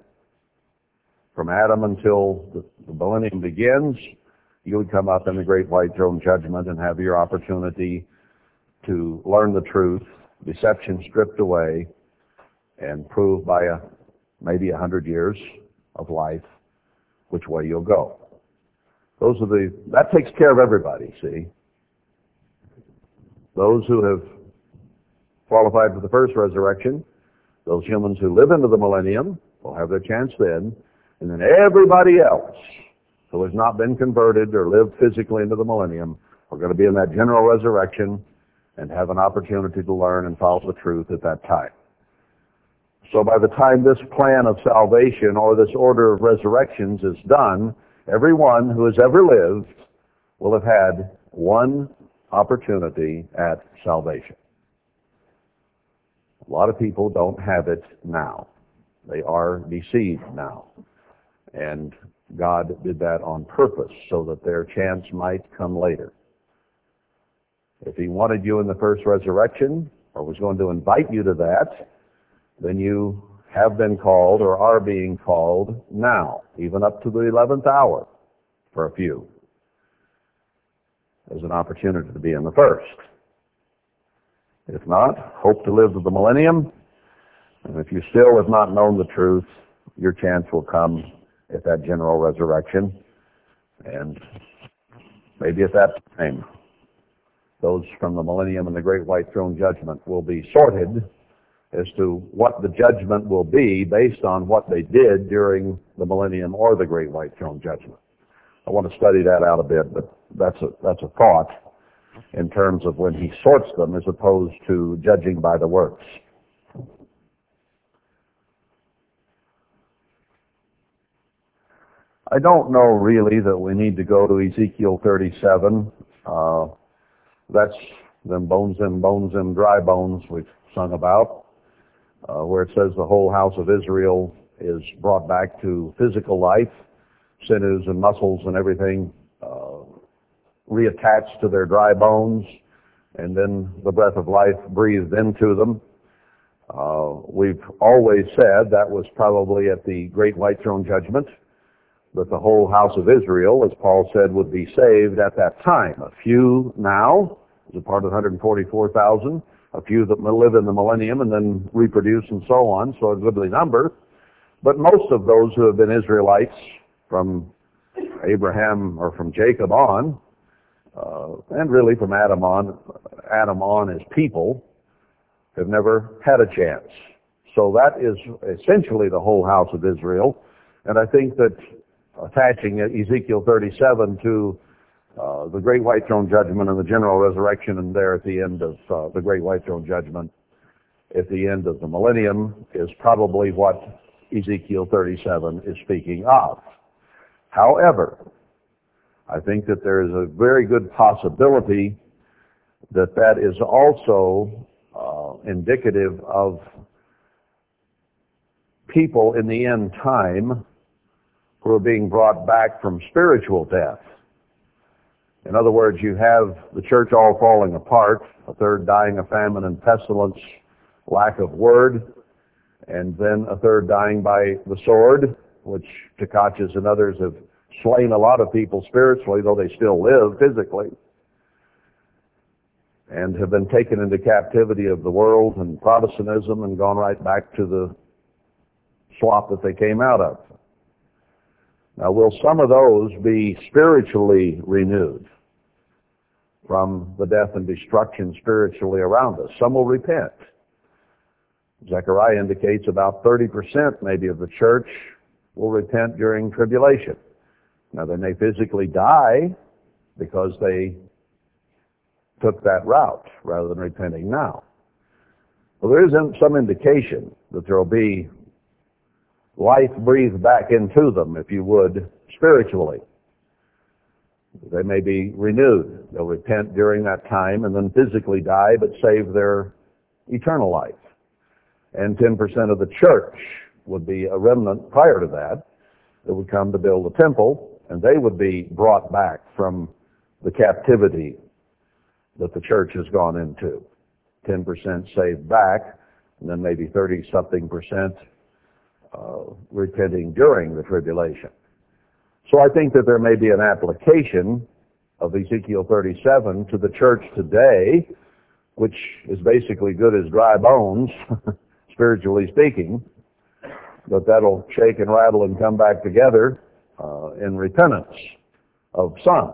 from Adam until the millennium begins, you would come up in the great white throne judgment and have your opportunity to learn the truth, deception stripped away, and proved by a, maybe a hundred years of life which way you'll go. Those are the, that takes care of everybody, see. Those who have qualified for the first resurrection, those humans who live into the millennium will have their chance then, and then everybody else who has not been converted or lived physically into the millennium are going to be in that general resurrection and have an opportunity to learn and follow the truth at that time. So by the time this plan of salvation or this order of resurrections is done, everyone who has ever lived will have had one opportunity at salvation. A lot of people don't have it now. They are deceived now. And God did that on purpose so that their chance might come later. If he wanted you in the first resurrection or was going to invite you to that, then you have been called or are being called now, even up to the eleventh hour for a few. There's an opportunity to be in the first. If not, hope to live to the millennium. And if you still have not known the truth, your chance will come at that general resurrection. And maybe at that time, those from the millennium and the great white throne judgment will be sorted as to what the judgment will be based on what they did during the millennium or the great white throne judgment. I want to study that out a bit, but that's a, that's a thought in terms of when he sorts them as opposed to judging by the works. I don't know really that we need to go to Ezekiel thirty-seven. Uh, that's them bones, them bones, them dry bones we've sung about. Uh, where it says the whole house of Israel is brought back to physical life, sinews and muscles and everything uh, reattached to their dry bones, and then the breath of life breathed into them. Uh, we've always said that was probably at the Great White Throne Judgment, that the whole house of Israel, as Paul said, would be saved at that time. A few now, as a part of one hundred forty-four thousand, a few that live in the millennium and then reproduce and so on, so a goodly number. But most of those who have been Israelites from Abraham or from Jacob on, uh, and really from Adam on, Adam on as people, have never had a chance. So that is essentially the whole house of Israel. And I think that attaching Ezekiel thirty-seven to uh, the Great White Throne Judgment and the general resurrection, and there at the end of uh, the Great White Throne Judgment, at the end of the millennium, is probably what Ezekiel thirty-seven is speaking of. However, I think that there is a very good possibility that that is also uh, indicative of people in the end time who are being brought back from spiritual death. In other words, you have the church all falling apart, a third dying of famine and pestilence, lack of word, and then a third dying by the sword, which Tekachas and others have slain a lot of people spiritually, though they still live physically, and have been taken into captivity of the world and Protestantism and gone right back to the slop that they came out of. Now, will some of those be spiritually renewed from the death and destruction spiritually around us? Some will repent. Zechariah indicates about thirty percent maybe of the church will repent during tribulation. Now, they may physically die because they took that route rather than repenting now. Well, there is some indication that there will be life breathed back into them, if you would, spiritually. They may be renewed. They'll repent during that time and then physically die, but save their eternal life. And ten percent of the church would be a remnant prior to that that would come to build the temple, and they would be brought back from the captivity that the church has gone into. ten percent saved back, and then maybe thirty-something percent Uh, repenting during the tribulation. So I think that there may be an application of Ezekiel thirty-seven to the church today, which is basically good as dry bones, spiritually speaking, but that'll shake and rattle and come back together uh, in repentance of some.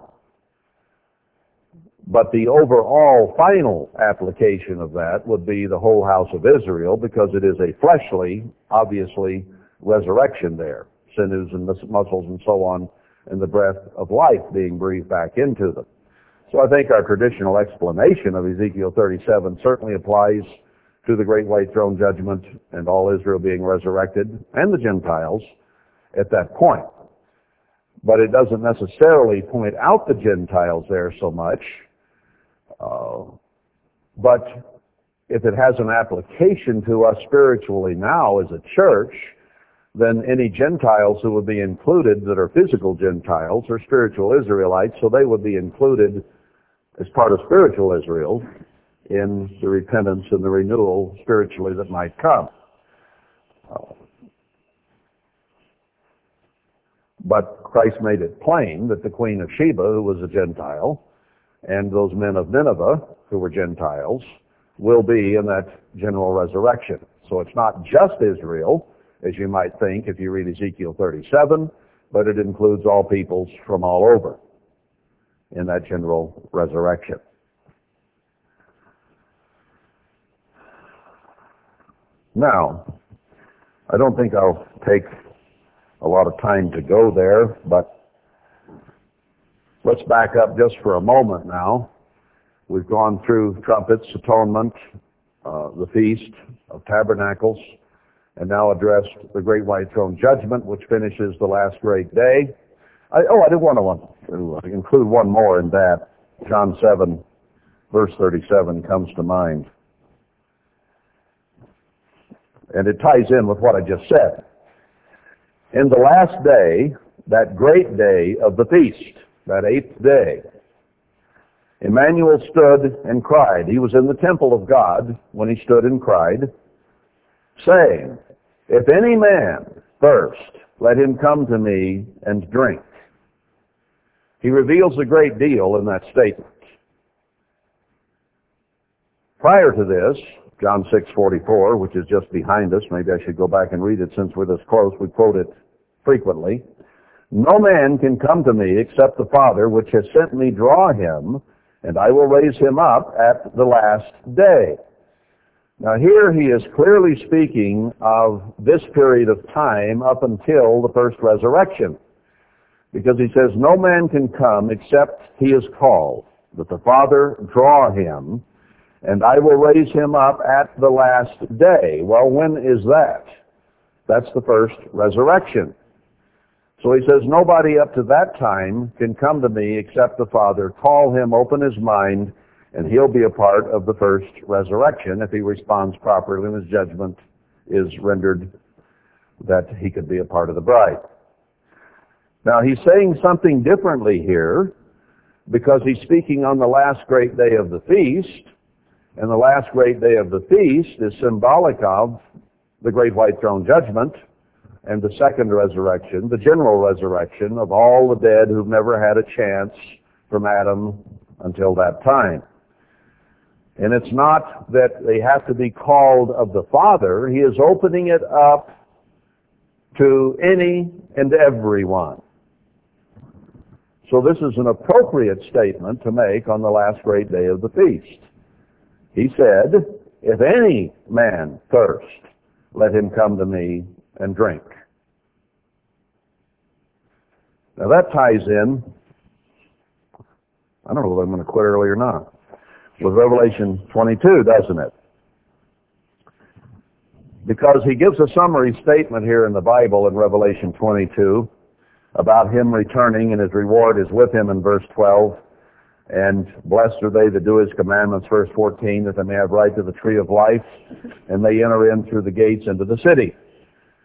But the overall final application of that would be the whole house of Israel, because it is a fleshly, obviously, resurrection there, sinews and muscles and so on, and the breath of life being breathed back into them. So I think our traditional explanation of Ezekiel thirty-seven certainly applies to the Great White Throne Judgment and all Israel being resurrected, and the Gentiles at that point. But it doesn't necessarily point out the Gentiles there so much. Uh, but if it has an application to us spiritually now as a church, then any Gentiles who would be included that are physical Gentiles are spiritual Israelites, so they would be included as part of spiritual Israel in the repentance and the renewal spiritually that might come. Uh, but Christ made it plain that the Queen of Sheba, who was a Gentile, and those men of Nineveh, who were Gentiles, will be in that general resurrection. So it's not just Israel, as you might think if you read Ezekiel thirty-seven, but it includes all peoples from all over in that general resurrection. Now, I don't think I'll take a lot of time to go there, but let's back up just for a moment now. We've gone through trumpets, atonement, uh, the Feast of Tabernacles, and now addressed the Great White Throne Judgment, which finishes the last great day. I, oh, I did want to, want to include one more in that. John seven, verse thirty-seven comes to mind. And it ties in with what I just said. In the last day, that great day of the feast, that eighth day, Emmanuel stood and cried. He was in the temple of God when he stood and cried, saying, if any man thirst, let him come to me and drink. He reveals a great deal in that statement. Prior to this, John six forty-four, which is just behind us, maybe I should go back and read it since we're this close, we quote it frequently. No man can come to me except the Father which has sent me draw him, and I will raise him up at the last day. Now here he is clearly speaking of this period of time up until the first resurrection, because he says no man can come except he is called, that the Father draw him, and I will raise him up at the last day. Well, when is that? That's the first resurrection. So he says, nobody up to that time can come to me except the Father. Call him, open his mind, and he'll be a part of the first resurrection if he responds properly and his judgment is rendered that he could be a part of the bride. Now, he's saying something differently here because he's speaking on the last great day of the feast, and the last great day of the feast is symbolic of the great white throne judgment, and the second resurrection, the general resurrection of all the dead who've never had a chance from Adam until that time. And it's not that they have to be called of the Father. He is opening it up to any and everyone. So this is an appropriate statement to make on the last great day of the feast. He said, if any man thirst, let him come to me and drink. Now that ties in, I don't know if I'm going to quit early or not, with Revelation twenty-two, doesn't it? Because he gives a summary statement here in the Bible in Revelation twenty-two about him returning, and his reward is with him in verse twelve, and blessed are they that do his commandments, verse fourteen, that they may have right to the tree of life, and they enter in through the gates into the city.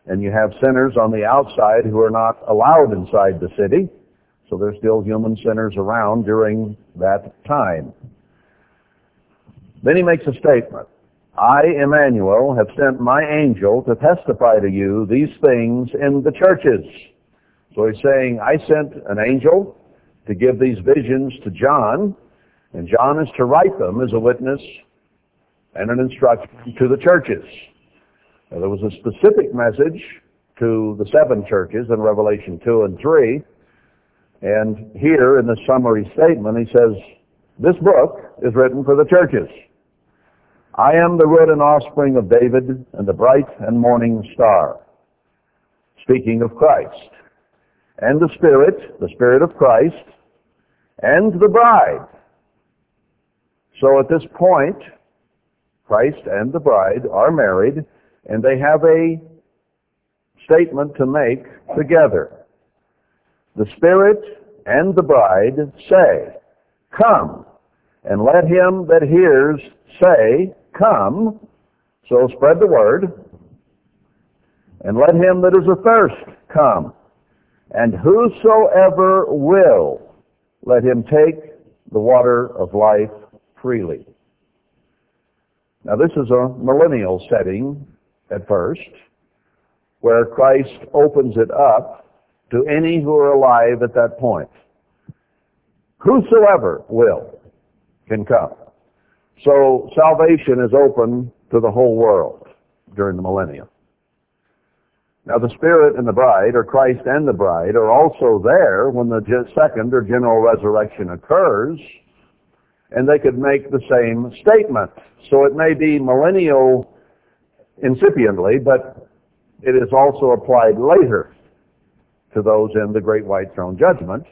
And you have sinners on the outside who are not allowed inside the city, so there's still human sinners around during that time. Then he makes a statement. I, Emmanuel, have sent my angel to testify to you these things in the churches. So he's saying, I sent an angel to give these visions to John, and John is to write them as a witness and an instruction to the churches. Now, there was a specific message to the seven churches in Revelation two and three, and here in the summary statement he says, this book is written for the churches. I am the root and offspring of David and the bright and morning star, speaking of Christ, and the Spirit, the Spirit of Christ, and the bride. So at this point, Christ and the bride are married, and they have a statement to make together. The Spirit and the bride say, come, and let him that hears say, come. So spread the word. And let him that is athirst come. And whosoever will, let him take the water of life freely. Now this is a millennial setting at first, where Christ opens it up to any who are alive at that point. Whosoever will can come. So salvation is open to the whole world during the millennium. Now the Spirit and the bride, or Christ and the bride, are also there when the second or general resurrection occurs, and they could make the same statement. So it may be millennial incipiently, but it is also applied later to those in the great white throne judgment,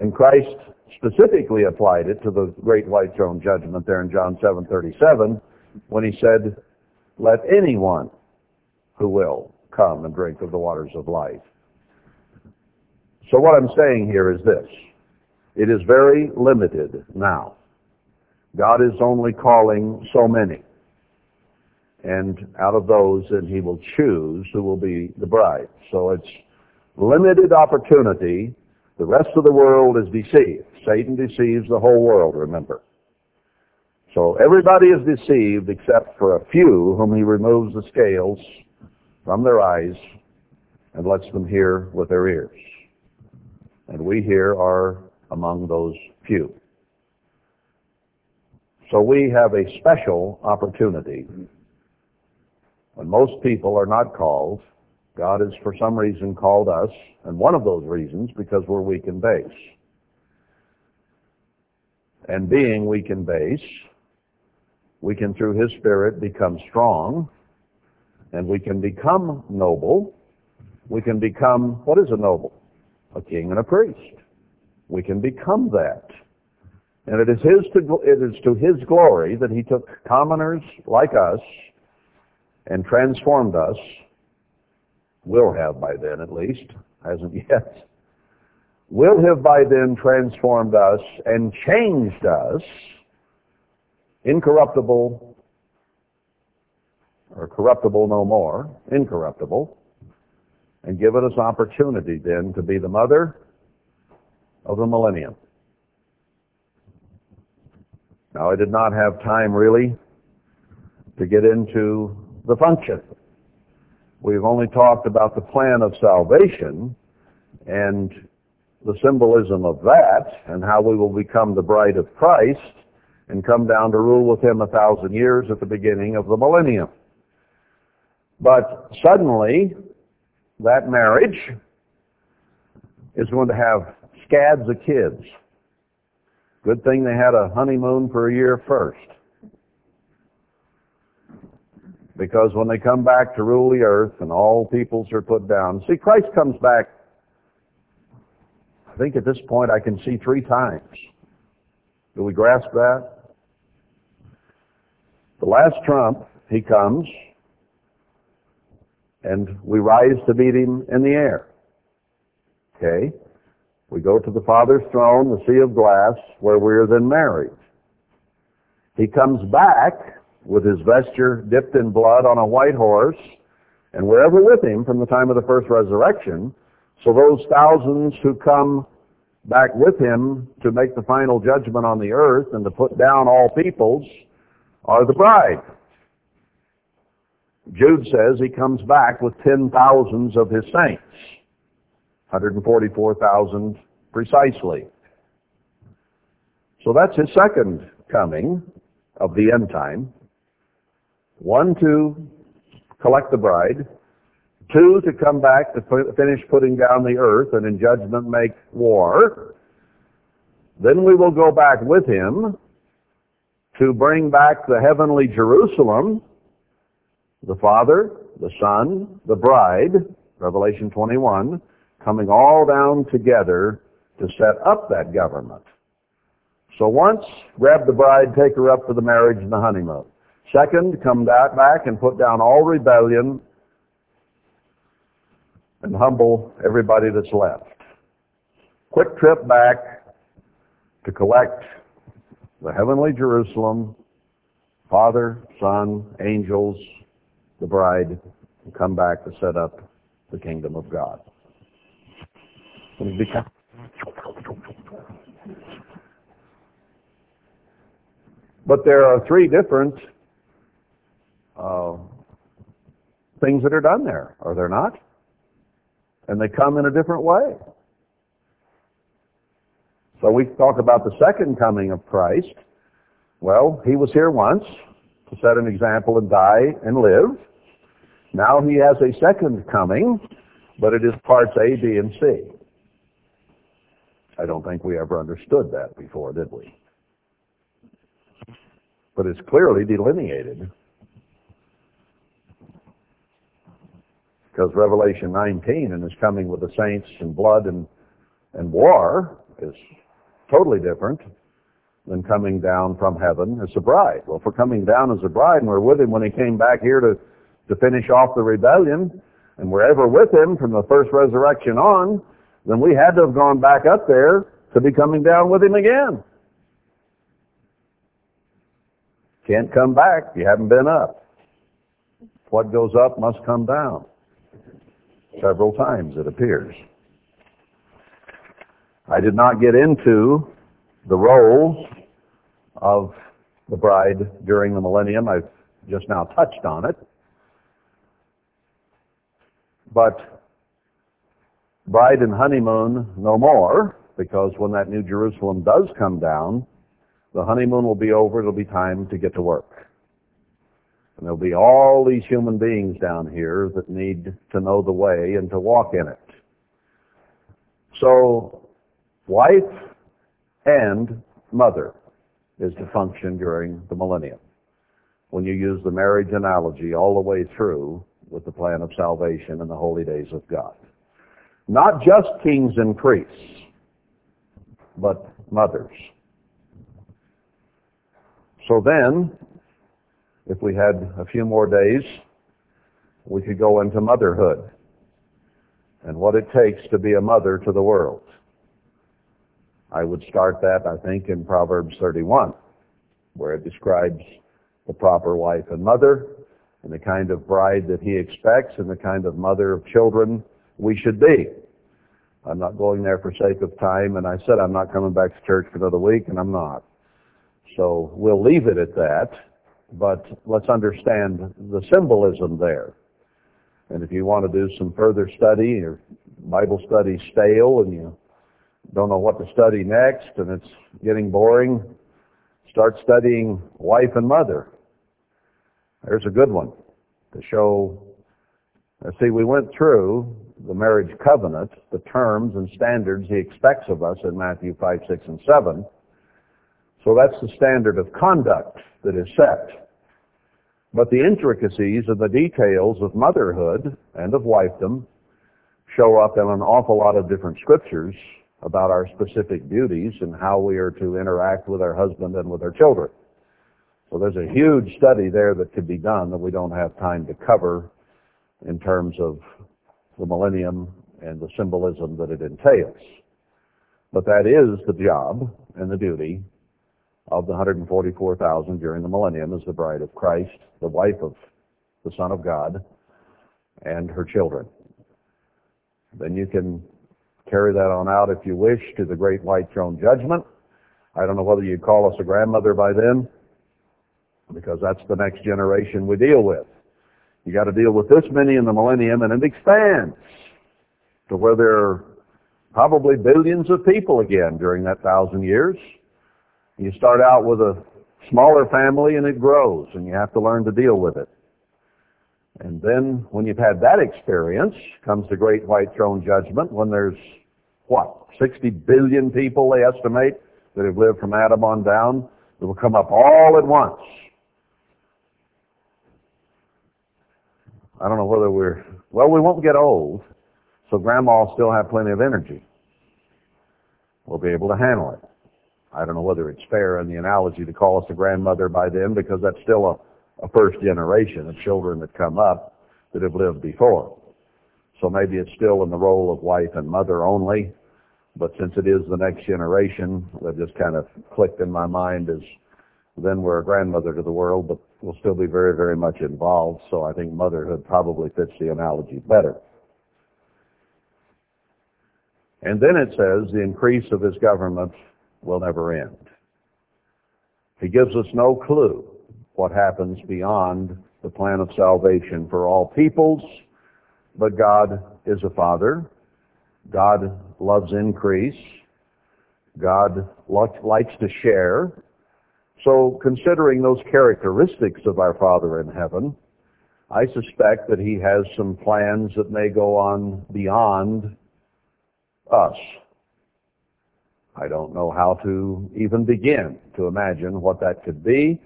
and Christ specifically applied it to the great white throne judgment there in John seven thirty-seven when he said, let anyone who will come and drink of the waters of life. So what I'm saying here is this. It is very limited now. God is only calling so many. And out of those, and he will choose who will be the bride. So it's limited opportunity The rest of the world is deceived. Satan deceives the whole world, remember. So everybody is deceived except for a few whom he removes the scales from their eyes and lets them hear with their ears. And we here are among those few. So we have a special opportunity. When most people are not called, God has for some reason called us, and one of those reasons because we're weak in base. And being weak in base, we can through His Spirit become strong, and we can become noble. We can become, what is a noble? A king and a priest. We can become that. And it is his to, it is to His glory that He took commoners like us and transformed us, will have by then at least, hasn't yet, will have by then transformed us and changed us, incorruptible, or corruptible no more, incorruptible, and given us opportunity then to be the mother of the millennium. Now, I did not have time really to get into the function. We've only talked about the plan of salvation and the symbolism of that and how we will become the bride of Christ and come down to rule with Him a thousand years at the beginning of the millennium. But suddenly, that marriage is going to have scads of kids. Good thing they had a honeymoon for a year first. Because when they come back to rule the earth and all peoples are put down. See, Christ comes back, I think at this point I can see three times. Do we grasp that? The last trump, He comes, and we rise to meet Him in the air. Okay? We go to the Father's throne, the sea of glass, where we are then married. He comes back with His vesture dipped in blood on a white horse, and we're ever with Him from the time of the first resurrection. So those thousands who come back with Him to make the final judgment on the earth and to put down all peoples are the bride. Jude says He comes back with ten thousands of His saints, one hundred forty-four thousand precisely. So that's His second coming of the end time. One, to collect the bride. Two, to come back to finish putting down the earth and in judgment make war. Then we will go back with Him to bring back the heavenly Jerusalem, the Father, the Son, the bride, Revelation twenty-one, coming all down together to set up that government. So once, grab the bride, take her up for the marriage and the honeymoon. Second, come back and put down all rebellion and humble everybody that's left. Quick trip back to collect the heavenly Jerusalem, Father, Son, angels, the bride, and come back to set up the kingdom of God. But there are three different Uh, things that are done there, are there not? And they come in a different way. So we talk about the second coming of Christ. Well, He was here once to set an example and die and live. Now He has a second coming, but it is parts A, B, and C. I don't think we ever understood that before, did we? But it's clearly delineated. Because Revelation nineteen and His coming with the saints and blood and, and war is totally different than coming down from heaven as a bride. Well, if we're coming down as a bride and we're with Him when He came back here to, to finish off the rebellion, and we're ever with Him from the first resurrection on, then we had to have gone back up there to be coming down with Him again. Can't come back. You haven't been up. What goes up must come down. Several times, it appears. I did not get into the role of the bride during the millennium. I've just now touched on it. But bride and honeymoon no more, because when that New Jerusalem does come down, the honeymoon will be over. It'll be time to get to work. And there'll be all these human beings down here that need to know the way and to walk in it. So, wife and mother is to function during the millennium, when you use the marriage analogy all the way through with the plan of salvation and the holy days of God. Not just kings and priests, but mothers. So then, if we had a few more days, we could go into motherhood and what it takes to be a mother to the world. I would start that, I think, in Proverbs thirty-one, where it describes the proper wife and mother, and the kind of bride that he expects, and the kind of mother of children we should be. I'm not going there for sake of time, and I said I'm not coming back to church for another week, and I'm not. So we'll leave it at that, but let's understand the symbolism there. And if you want to do some further study, or Bible study stale, and you don't know what to study next, and it's getting boring, start studying wife and mother. There's a good one to show. See, we went through the marriage covenant, the terms and standards he expects of us in Matthew five, six, and seven. So that's the standard of conduct that is set. But the intricacies and the details of motherhood and of wifedom show up in an awful lot of different scriptures about our specific duties and how we are to interact with our husband and with our children. So there's a huge study there that could be done that we don't have time to cover in terms of the millennium and the symbolism that it entails. But that is the job and the duty of the one hundred forty-four thousand during the millennium as the bride of Christ, the wife of the Son of God, and her children. Then you can carry that on out, if you wish, to the great white throne judgment. I don't know whether you'd call us a grandmother by then, because that's the next generation we deal with. You got to deal with this many in the millennium, and it expands to where there are probably billions of people again during that thousand years. You start out with a smaller family, and it grows, and you have to learn to deal with it. And then when you've had that experience comes the great white throne judgment, when there's, what, sixty billion people, they estimate, that have lived from Adam on down, that will come up all at once. I don't know whether we're... Well, we won't get old, so Grandma will still have plenty of energy. We'll be able to handle it. I don't know whether it's fair in the analogy to call us a grandmother by then, because that's still a a first generation of children that come up that have lived before. So maybe it's still in the role of wife and mother only, but since it is the next generation, that just kind of clicked in my mind as then we're a grandmother to the world, but we'll still be very, very much involved, so I think motherhood probably fits the analogy better. And then it says the increase of his government will never end. He gives us no clue what happens beyond the plan of salvation for all peoples. But God is a father. God loves increase. God likes to share. So considering those characteristics of our Father in heaven, I suspect that he has some plans that may go on beyond us. I don't know how to even begin to imagine what that could be.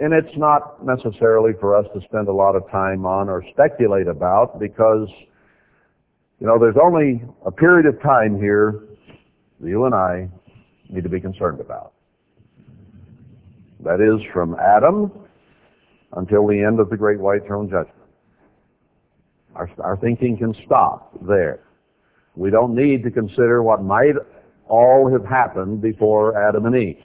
And it's not necessarily for us to spend a lot of time on or speculate about, because, you know, there's only a period of time here that you and I need to be concerned about. That is from Adam until the end of the Great White Throne Judgment. Our, our thinking can stop there. We don't need to consider what might all have happened before Adam and Eve.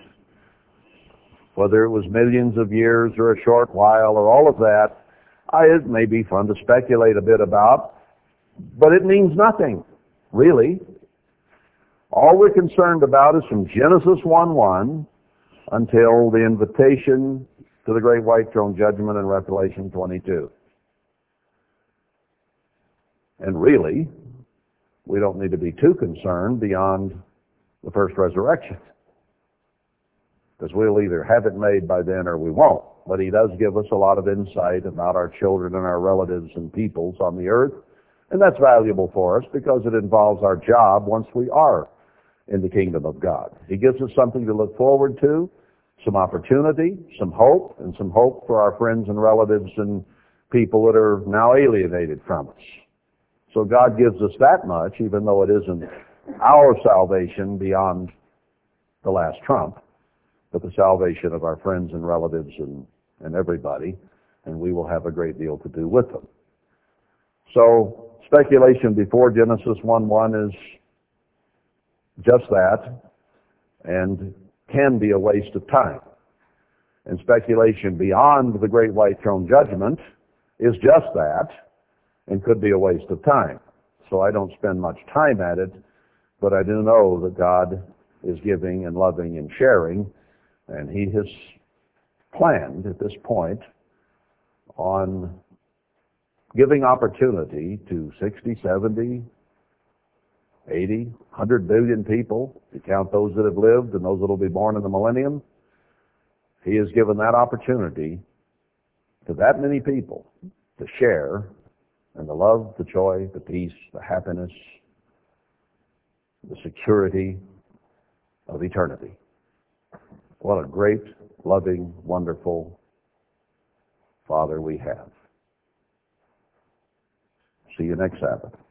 Whether it was millions of years or a short while or all of that, I, it may be fun to speculate a bit about, but it means nothing, really. All we're concerned about is from Genesis one one until the invitation to the great white throne judgment in Revelation twenty-two. And really, we don't need to be too concerned beyond the first resurrection, because we'll either have it made by then or we won't. But he does give us a lot of insight about our children and our relatives and peoples on the earth, and that's valuable for us because it involves our job once we are in the kingdom of God. He gives us something to look forward to, some opportunity, some hope, and some hope for our friends and relatives and people that are now alienated from us. So God gives us that much, even though it isn't our salvation beyond the last trump, but the salvation of our friends and relatives and, and everybody, and we will have a great deal to do with them. So speculation before Genesis one one is just that, and can be a waste of time. And speculation beyond the great white throne judgment is just that, and could be a waste of time. So I don't spend much time at it, but I do know that God is giving and loving and sharing, and he has planned at this point on giving opportunity to sixty, seventy, eighty, one hundred million people, to count those that have lived and those that will be born in the millennium. He has given that opportunity to that many people to share in the love, the joy, the peace, the happiness, the security of eternity. What a great, loving, wonderful Father we have. See you next Sabbath.